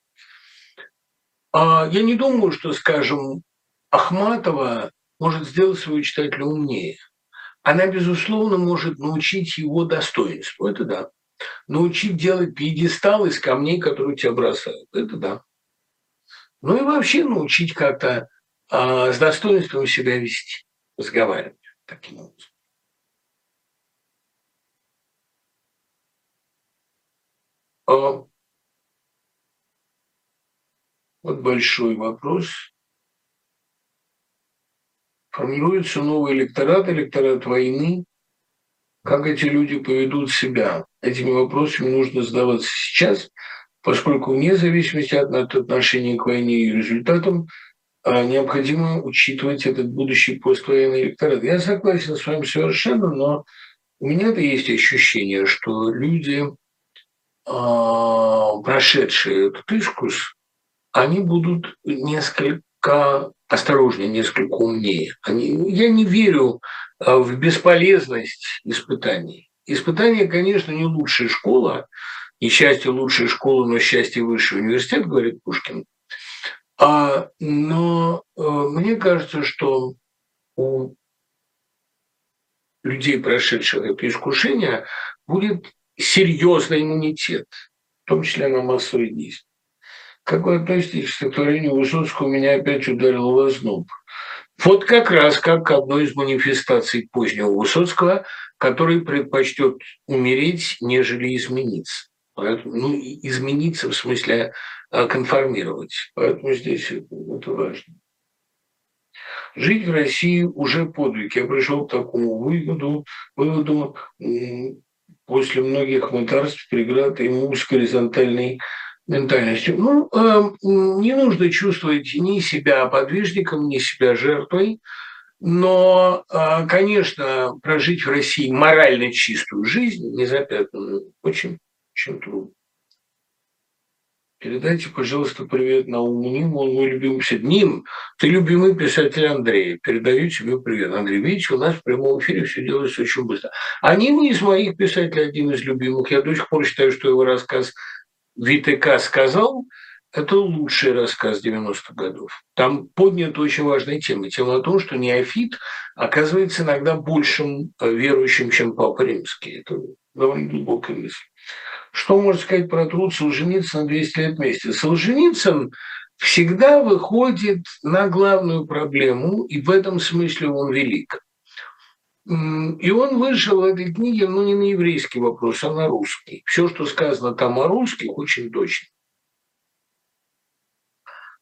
Я не думаю, что, скажем, Ахматова может сделать своего читателя умнее. Она, безусловно, может научить его достоинству, это да. Научить делать пьедестал из камней, которые тебя бросают, это да. Ну и вообще научить как-то с достоинством себя вести, разговаривать таким образом. А вот большой вопрос. Формируется новый электорат, электорат войны. Как эти люди поведут себя? Этими вопросами нужно задаваться сейчас, поскольку вне зависимости от отношения к войне и результатам необходимо учитывать этот будущий поствоенный электорат. Я согласен с вами совершенно, но у меня-то есть ощущение, что люди, прошедшие этот искус, они будут несколько осторожнее, несколько умнее. Они, я не верю в бесполезность испытаний. Испытания, конечно, не лучшая школа, несчастье лучшая школа, но счастье высший университет, говорит Пушкин. А, но э, мне кажется, что у людей, прошедших это искушение, будет серьезный иммунитет, в том числе на массовые действия. Как вы относитесь к стихотворению Высоцкого «Меня опять ударил в озноб»? Вот как раз как одной из манифестаций позднего Высоцкого, который предпочтет умереть, нежели измениться. Поэтому, ну, измениться в смысле конформировать. Поэтому здесь это важно. Жить в России уже подвиг. Я пришел к такому выводу, выводу после многих мытарств, преград и муз горизонтальной ментальности. Ну, не нужно чувствовать ни себя подвижником, ни себя жертвой. Но, конечно, прожить в России морально чистую жизнь, незапятнанную, очень Очень трудно. Передайте, пожалуйста, привет Науму Ниму, он мой любимый писатель. Ним, ты любимый писатель Андрея. Передаю тебе привет. Андрей, видите, у нас в прямом эфире все делается очень быстро. А Ним из моих писателей один из любимых. Я до сих пор считаю, что его рассказ «ВТК сказал» – это лучший рассказ девяностых годов. Там поднята очень важная тема. Тема о том, что неофит оказывается иногда большим верующим, чем Папа Римский. Это довольно глубокая мысль. Что можно сказать про труд Солженицына двести лет вместе? Солженицын всегда выходит на главную проблему, и в этом смысле он велик. И он вышел в этой книге, ну, не на еврейский вопрос, а на русский. Все, что сказано там о русских, очень точно.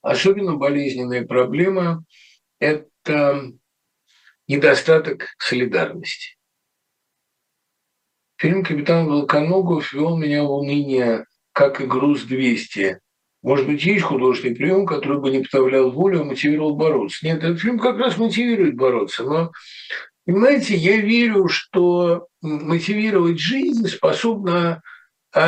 Особенно болезненная проблема – это недостаток солидарности. Фильм «Капитан Волконогов» ввел меня в уныние, как и груз двести. Может быть, есть художественный прием, который бы не подавлял волю, а мотивировал бороться. Нет, этот фильм как раз мотивирует бороться. Но, понимаете, я верю, что мотивировать жизнь способна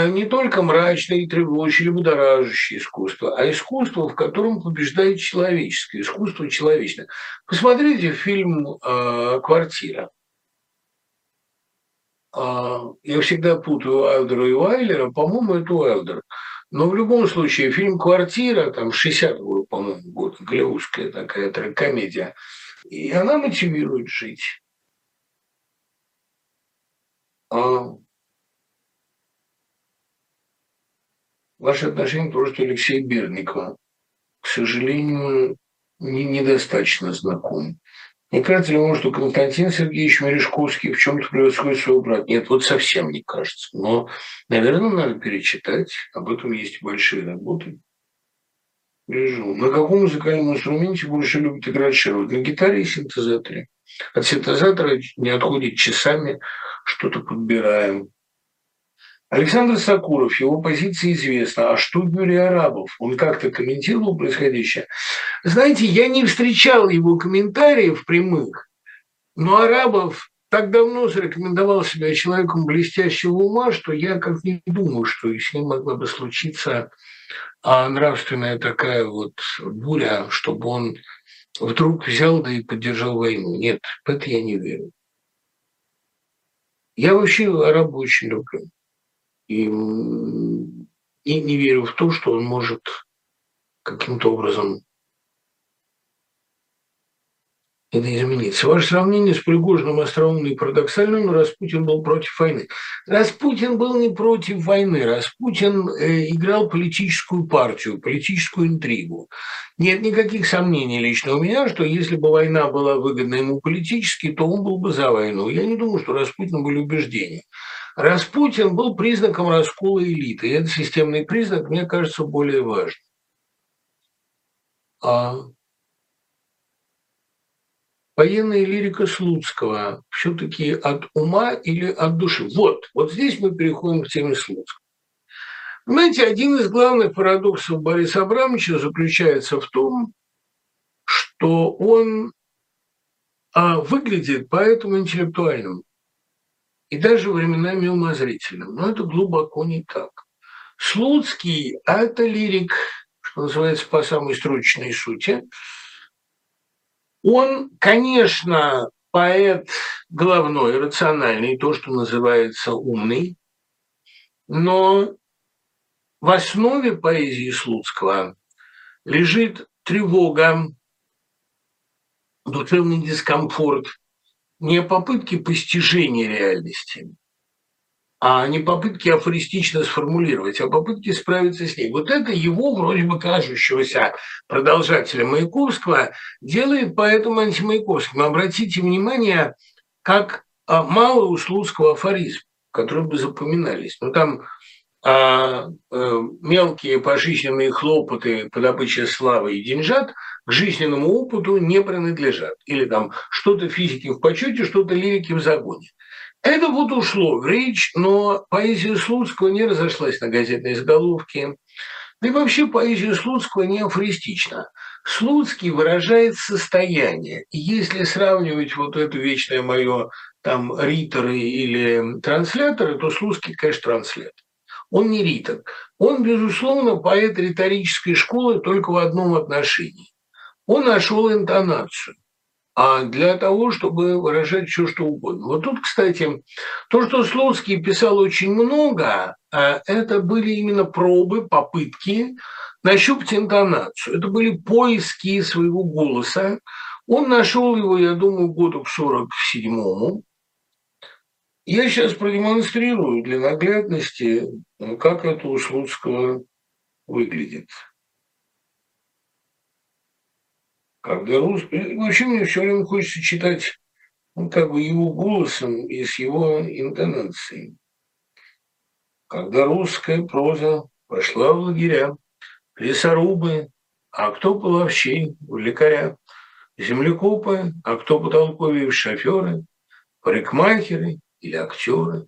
не только мрачное и тревожащее, будоражащее искусство, а искусство, в котором побеждает человеческое, искусство человечное. Посмотрите фильм «Квартира». Я всегда путаю Уайлдера и Уайлера, по-моему, это Уайлдер. Но в любом случае, фильм «Квартира», там, шестидесятого, по-моему, года, голливудская такая трагикомедия, и она мотивирует жить. А... Ваше отношение тоже к Алексею Бердникову, к сожалению, не, недостаточно знаком. Не кажется ли вам, что Константин Сергеевич Мережковский в чем-то превосходит своего брата? Нет, вот совсем не кажется. Но, наверное, надо перечитать. Об этом есть большие работы. Бережу. На каком музыкальном инструменте больше любит играть Шерлок? На гитаре и синтезаторе. От синтезатора не отходит часами, что-то подбираем. Александр Сокуров, его позиция известна. А что Юрий Арабов? Он как-то комментировал происходящее. Знаете, я не встречал его комментариев прямых, но Арабов так давно зарекомендовал себя человеком блестящего ума, что я как не думаю, что и с ним могла бы случиться нравственная такая вот буря, чтобы он вдруг взял да и поддержал войну. Нет, в это я не верю. Я вообще Арабу очень люблю. И, и не верю в то, что он может каким-то образом это измениться. Ваше сравнение с Пригожиным остроумно и парадоксально, но Распутин был против войны. Распутин был не против войны. Распутин играл политическую партию, политическую интригу. Нет никаких сомнений лично у меня, что если бы война была выгодна ему политически, то он был бы за войну. Я не думаю, что Распутин были убеждения. Распутин был признаком раскола элиты. И этот системный признак, мне кажется, более важен. А... Военная лирика Слуцкого все-таки от ума или от души? Вот, вот здесь мы переходим к теме Слуцкого. Понимаете, один из главных парадоксов Бориса Абрамовича заключается в том, что он а, выглядит поэтому интеллектуальным. И даже временами умозрительным. Но это глубоко не так. Слуцкий – это лирик, что называется, по самой строчной сути. Он, конечно, поэт головной, рациональный, то, что называется умный. Но в основе поэзии Слуцкого лежит тревога, душевный дискомфорт, не попытки постижения реальности, а не попытки афористично сформулировать, а попытки справиться с ней. Вот это его, вроде бы кажущегося продолжателя Маяковского, делает поэтому антимаяковским. Обратите внимание, как мало у Слуцкого афоризм, которые бы запоминались. Ну, там а, а, мелкие пожизненные хлопоты по добыче славы и деньжат к жизненному опыту не принадлежат. Или там что-то физики в почете, что-то лирики в загоне. Это вот ушло в речь, но поэзия Слуцкого не разошлась на газетной заголовке. Да и вообще поэзия Слуцкого не афористична. Слуцкий выражает состояние. И если сравнивать вот это вечное мое там риторы или трансляторы, то Слуцкий, конечно, транслятор. Он не ритор. Он, безусловно, поэт риторической школы только в одном отношении. Он нашел интонацию для того, чтобы выражать все, что угодно. Вот тут, кстати, то, что Слуцкий писал очень много, это были именно пробы, попытки нащупать интонацию. Это были поиски своего голоса. Он нашел его, я думаю, году к сорок седьмому. Я сейчас продемонстрирую для наглядности, как это у Слуцкого выглядит. Когда русский... Вообще мне все время хочется читать ну, как бы его голосом и с его интонацией. Когда русская проза пошла в лагеря, лесорубы, а кто половщей, в лекаря, землекопы, а кто потолковее, шоферы, парикмахеры или актеры,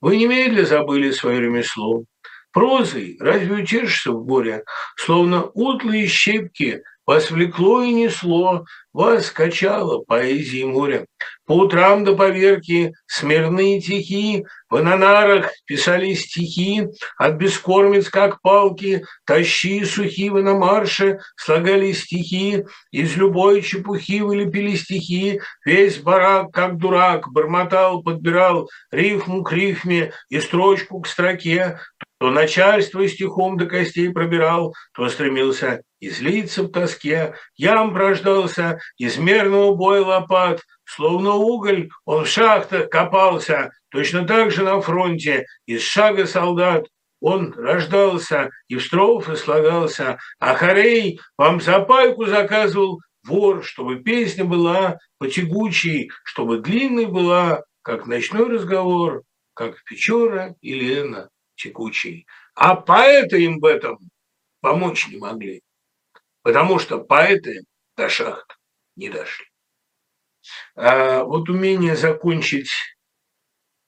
вы немедленно забыли свое ремесло, Прозой разве утешишься в горе, словно утлые щепки, вас влекло и несло, вас качало поэзии моря. По утрам до поверки смирные тихи, вы на нарах писали стихи, от бескормец, как палки, тащи сухи вы на марше, слагали стихи, из любой чепухи вы лепили стихи, весь барак, как дурак, бормотал, подбирал рифму к рифме и строчку к строке, то начальство стихом до костей пробирал, то стремился излиться в тоске, ям прождался, из мерного боя лопат, словно уголь, он в шахтах копался, точно так же на фронте, из шага солдат он рождался и в строфы слагался, а хорей вам запайку заказывал вор, чтобы песня была потягучей, чтобы длинной была, как ночной разговор, как Печора и Лена. Текучий. А поэты им в этом помочь не могли, потому что поэты до шахт не дошли. А вот умение закончить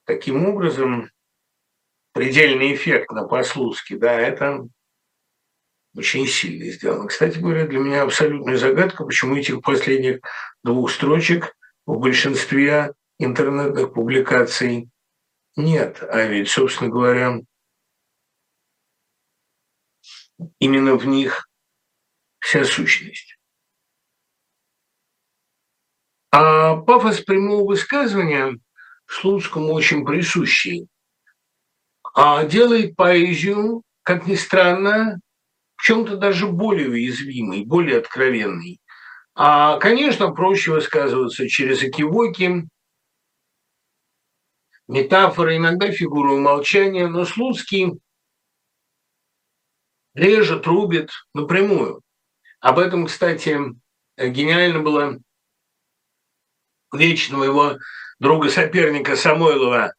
таким образом предельный эффект на по-слуцки, да, это очень сильно сделано. Кстати говоря, для меня абсолютная загадка, почему этих последних двух строчек в большинстве интернетных публикаций нет. А ведь, собственно говоря, именно в них вся сущность. А пафос прямого высказывания Слуцкому очень присущий. А делает поэзию, как ни странно, в чем-то даже более уязвимой, более откровенной. А, конечно, проще высказываться через экивоки, метафоры, иногда фигуру умолчания, но Слуцкий режет, рубит напрямую. Об этом, кстати, гениально было речь моего друга-соперника Самойлова.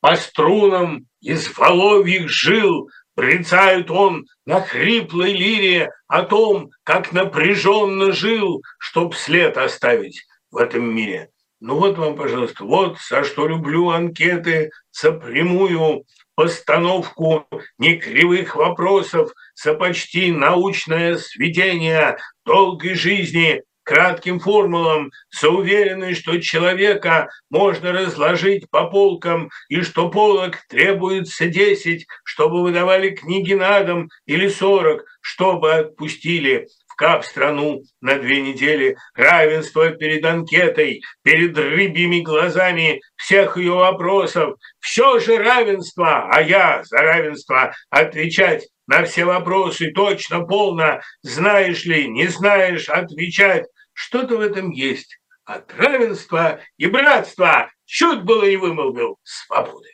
«По струнам из воловьих жил прицает он на хриплой лире о том, как напряженно жил, чтоб след оставить в этом мире». Ну вот вам, пожалуйста, вот за что люблю анкеты, за прямую постановку некривых вопросов, за почти научное сведение долгой жизни кратким формулам, за уверенность, что человека можно разложить по полкам и что полок требуется десять, чтобы выдавали книги на дом или сорок, чтобы отпустили как страну на две недели, равенство перед анкетой, перед рыбьими глазами всех ее вопросов. Все же равенство, а я за равенство отвечать на все вопросы точно, полно, знаешь ли, не знаешь, отвечать. Что-то в этом есть от равенства и братства. Чуть было не вымолвил свободы.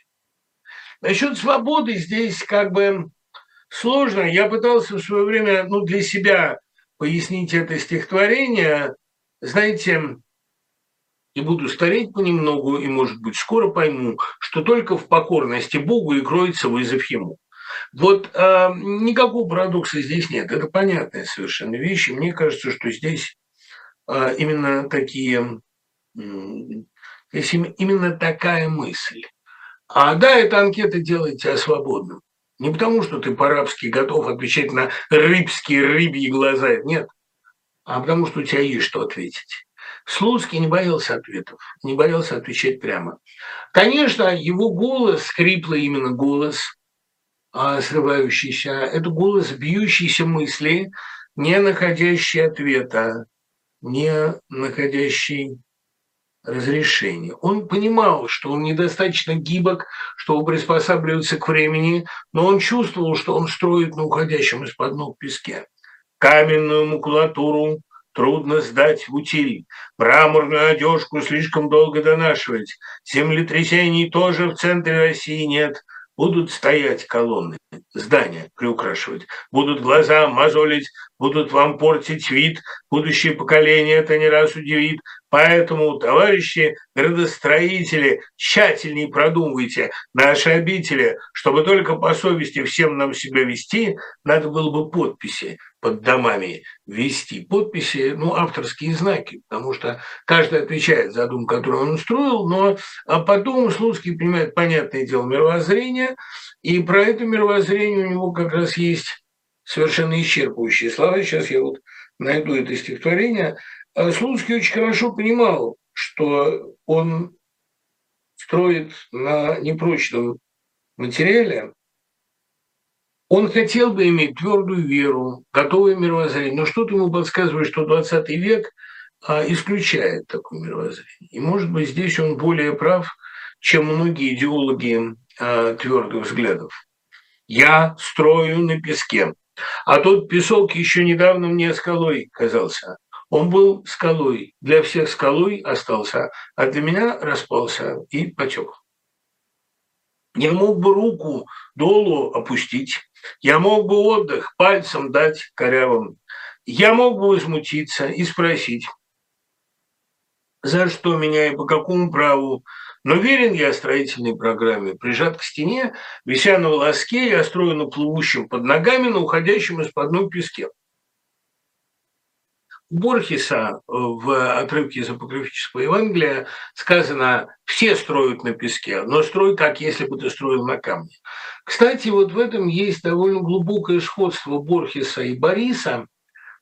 Насчет свободы здесь как бы сложно. Я пытался в свое время, ну, для себя пояснить это стихотворение, знаете, и буду стареть понемногу, и, может быть, скоро пойму, что только в покорности Богу и кроется вызов Ему. Вот э, никакого парадокса здесь нет, это понятная совершенно вещь, и мне кажется, что здесь э, именно такие, э, здесь именно такая мысль. А да, эта анкета делает тебя свободным. Не потому, что ты по-рабски готов отвечать на рыбские, рыбьи глаза, нет, а потому, что у тебя есть что ответить. Слуцкий не боялся ответов, не боялся отвечать прямо. Конечно, его голос, хриплый именно голос, а, срывающийся, это голос бьющейся мысли, не находящий ответа, не находящий разрешение. Он понимал, что он недостаточно гибок, что он приспосабливается к времени, но он чувствовал, что он строит на уходящем из-под ног песке. Каменную макулатуру трудно сдать в утиль, мраморную одежку слишком долго донашивать, землетрясений тоже в центре России нет. Будут стоять колонны, здания приукрашивать, будут глаза мозолить, будут вам портить вид, будущее поколение это не раз удивит, Поэтому, товарищи градостроители, тщательнее продумывайте наши обители, чтобы только по совести всем нам себя вести, надо было бы подписи под домами вести. Подписи, ну, авторские знаки, потому что каждый отвечает за дом, который он строил, но а потом Слуцкий понимает, понятное дело, мировоззрение, и про это мировоззрение у него как раз есть совершенно исчерпывающие слова. Сейчас я вот найду это стихотворение. Слуцкий очень хорошо понимал, что он строит на непрочном материале. Он хотел бы иметь твердую веру, готовое мировоззрение, но что-то ему подсказывает, что двадцатый век исключает такое мировоззрение. И, может быть, здесь он более прав, чем многие идеологи твердых взглядов. «Я строю на песке, а тот песок еще недавно мне скалой казался». Он был скалой, для всех скалой остался, а для меня распался и потек. Я мог бы руку долу опустить, я мог бы отдых пальцем дать корявым, я мог бы возмутиться и спросить, за что меня и по какому праву, но верен я строительной программе, прижат к стене, вися на волоске, я строю на плывущем под ногами, на уходящем из-под ног песке. У Борхеса в отрывке из апокрифического Евангелия сказано: «Все строят на песке, но строй, как если бы ты строил на камне». Кстати, вот в этом есть довольно глубокое сходство Борхеса и Бориса,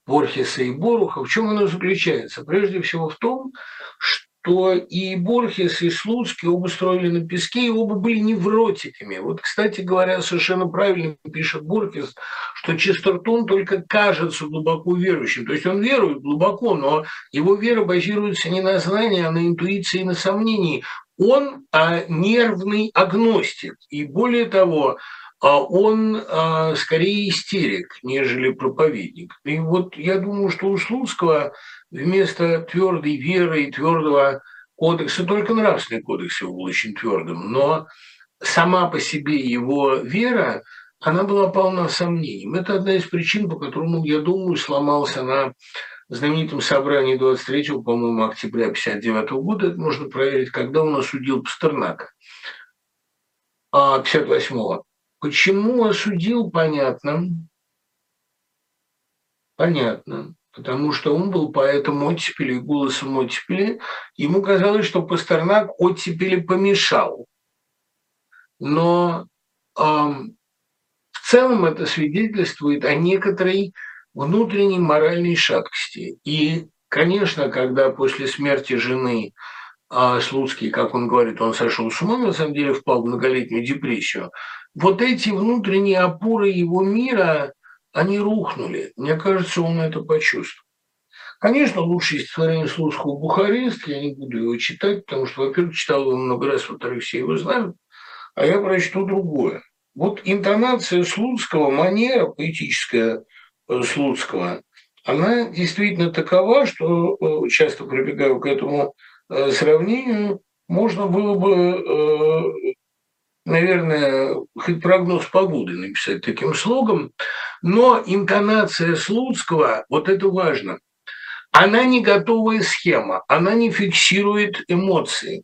Борхеса и Боруха. В чем оно заключается? Прежде всего в том, что и Борхес, и Слуцкий оба строили на песке, и оба были невротиками. Вот, кстати говоря, совершенно правильно пишет Борхес, что Честертон только кажется глубоко верующим. То есть он верует глубоко, но его вера базируется не на знании, а на интуиции и на сомнении. Он а, нервный агностик. И более того, а он а, скорее истерик, нежели проповедник. И вот я думаю, что у Слуцкого вместо твердой веры и твердого кодекса, только нравственный кодекс его был очень твердым, но сама по себе его вера, она была полна сомнений. Это одна из причин, по которому, я думаю, сломался на знаменитом собрании двадцать третьего, по-моему, октября пятьдесят девятого года. Это можно проверить, когда он осудил Пастернака, а пятьдесят восьмого. Почему осудил, понятно. Понятно. Потому что он был поэтом оттепели, голосом оттепели. Ему казалось, что Пастернак оттепели помешал. Но... Эм, В целом это свидетельствует о некоторой внутренней моральной шаткости. И, конечно, когда после смерти жены Слуцкий, как он говорит, он сошел с ума, на самом деле впал в многолетнюю депрессию, вот эти внутренние опоры его мира, они рухнули. Мне кажется, он это почувствовал. Конечно, лучшее стихотворение Слуцкого «Бухарест», я не буду его читать, потому что, во-первых, читал его много раз, во-вторых, все его знают, а я прочту другое. Вот интонация Слуцкого, манера поэтическая Слуцкого, она действительно такова, что, часто прибегаю к этому сравнению, можно было бы, наверное, хоть прогноз погоды написать таким слогом, но интонация Слуцкого, вот это важно, она не готовая схема, она не фиксирует эмоции,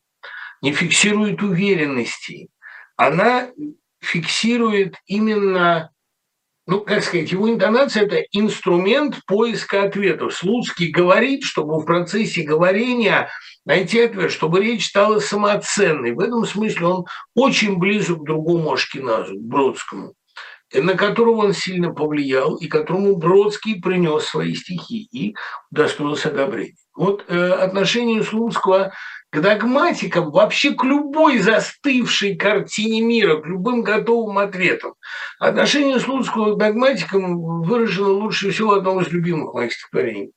не фиксирует уверенности, она... фиксирует именно, ну, как сказать, его интонация – это инструмент поиска ответов. Слуцкий говорит, чтобы в процессе говорения найти ответ, чтобы речь стала самоценной. В этом смысле он очень близок к другому Ашкеназу, к Бродскому, на которого он сильно повлиял и которому Бродский принес свои стихи и удостоился одобрения. Вот э, отношение Слуцкого к догматикам, вообще к любой застывшей картине мира, к любым готовым ответам. Отношение Слуцкого к догматикам выражено лучше всего в одном из любимых моих стихотворений.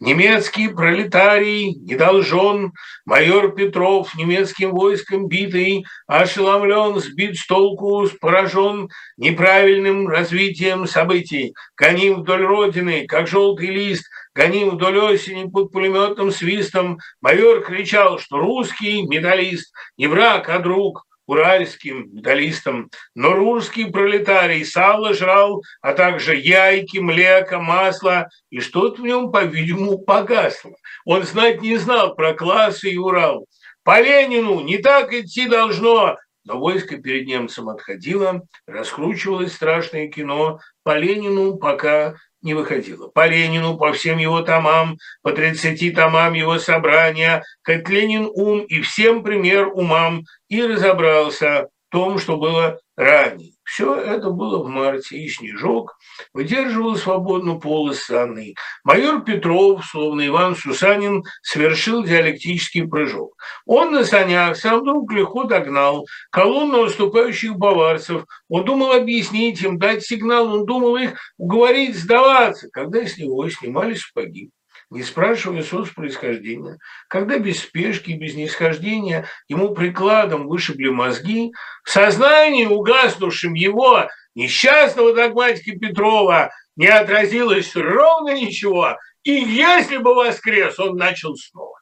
«Немецкий пролетарий, недолжен, майор Петров, немецким войском битый, ошеломлен, сбит с толку, поражен неправильным развитием событий, гоним вдоль родины, как желтый лист, гоним вдоль осени под пулеметным свистом. Майор кричал, что русский медалист, не враг, а друг, уральским металлистам, но русский пролетарий сало жрал, а также яйки, млеко, масло, и что-то в нем, по-видимому, погасло. Он знать не знал про классы и Урал. По Ленину не так идти должно, но войско перед немцем отходило, раскручивалось страшное кино, по Ленину пока не выходило. По Ленину, по всем его томам, по тридцати томам его собрания, как Ленин ум и всем пример умам, и разобрался в том, что было ранее. Все это было в марте, и Снежок выдерживал свободную полость страны. Майор Петров, словно Иван Сусанин, совершил диалектический прыжок. Он на санях сам вдруг легко догнал колонну уступающих баварцев. Он думал объяснить им, дать сигнал, он думал их уговорить сдаваться, когда с него снимали сапоги, не спрашивая соцпроисхождения, когда без спешки, без нисхождения ему прикладом вышибли мозги, в сознании угаснувшем его несчастного догматика Петрова не отразилось ровно ничего, и если бы воскрес, он начал снова.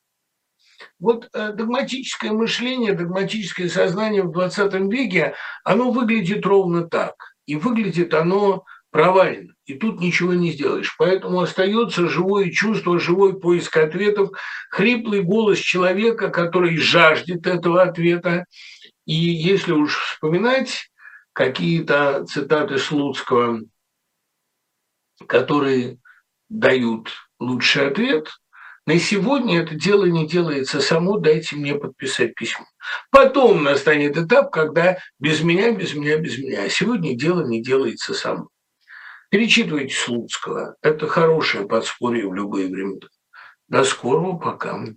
Вот догматическое мышление, догматическое сознание в двадцатом веке, оно выглядит ровно так, и выглядит оно провалено. И тут ничего не сделаешь. Поэтому остается живое чувство, живой поиск ответов, хриплый голос человека, который жаждет этого ответа. И если уж вспоминать какие-то цитаты Слуцкого, которые дают лучший ответ, на сегодня это дело не делается само, дайте мне подписать письмо. Потом настанет этап, когда без меня, без меня, без меня. А сегодня дело не делается само. Перечитывайте Слуцкого. Это хорошее подспорье в любые времена. До скорого, пока.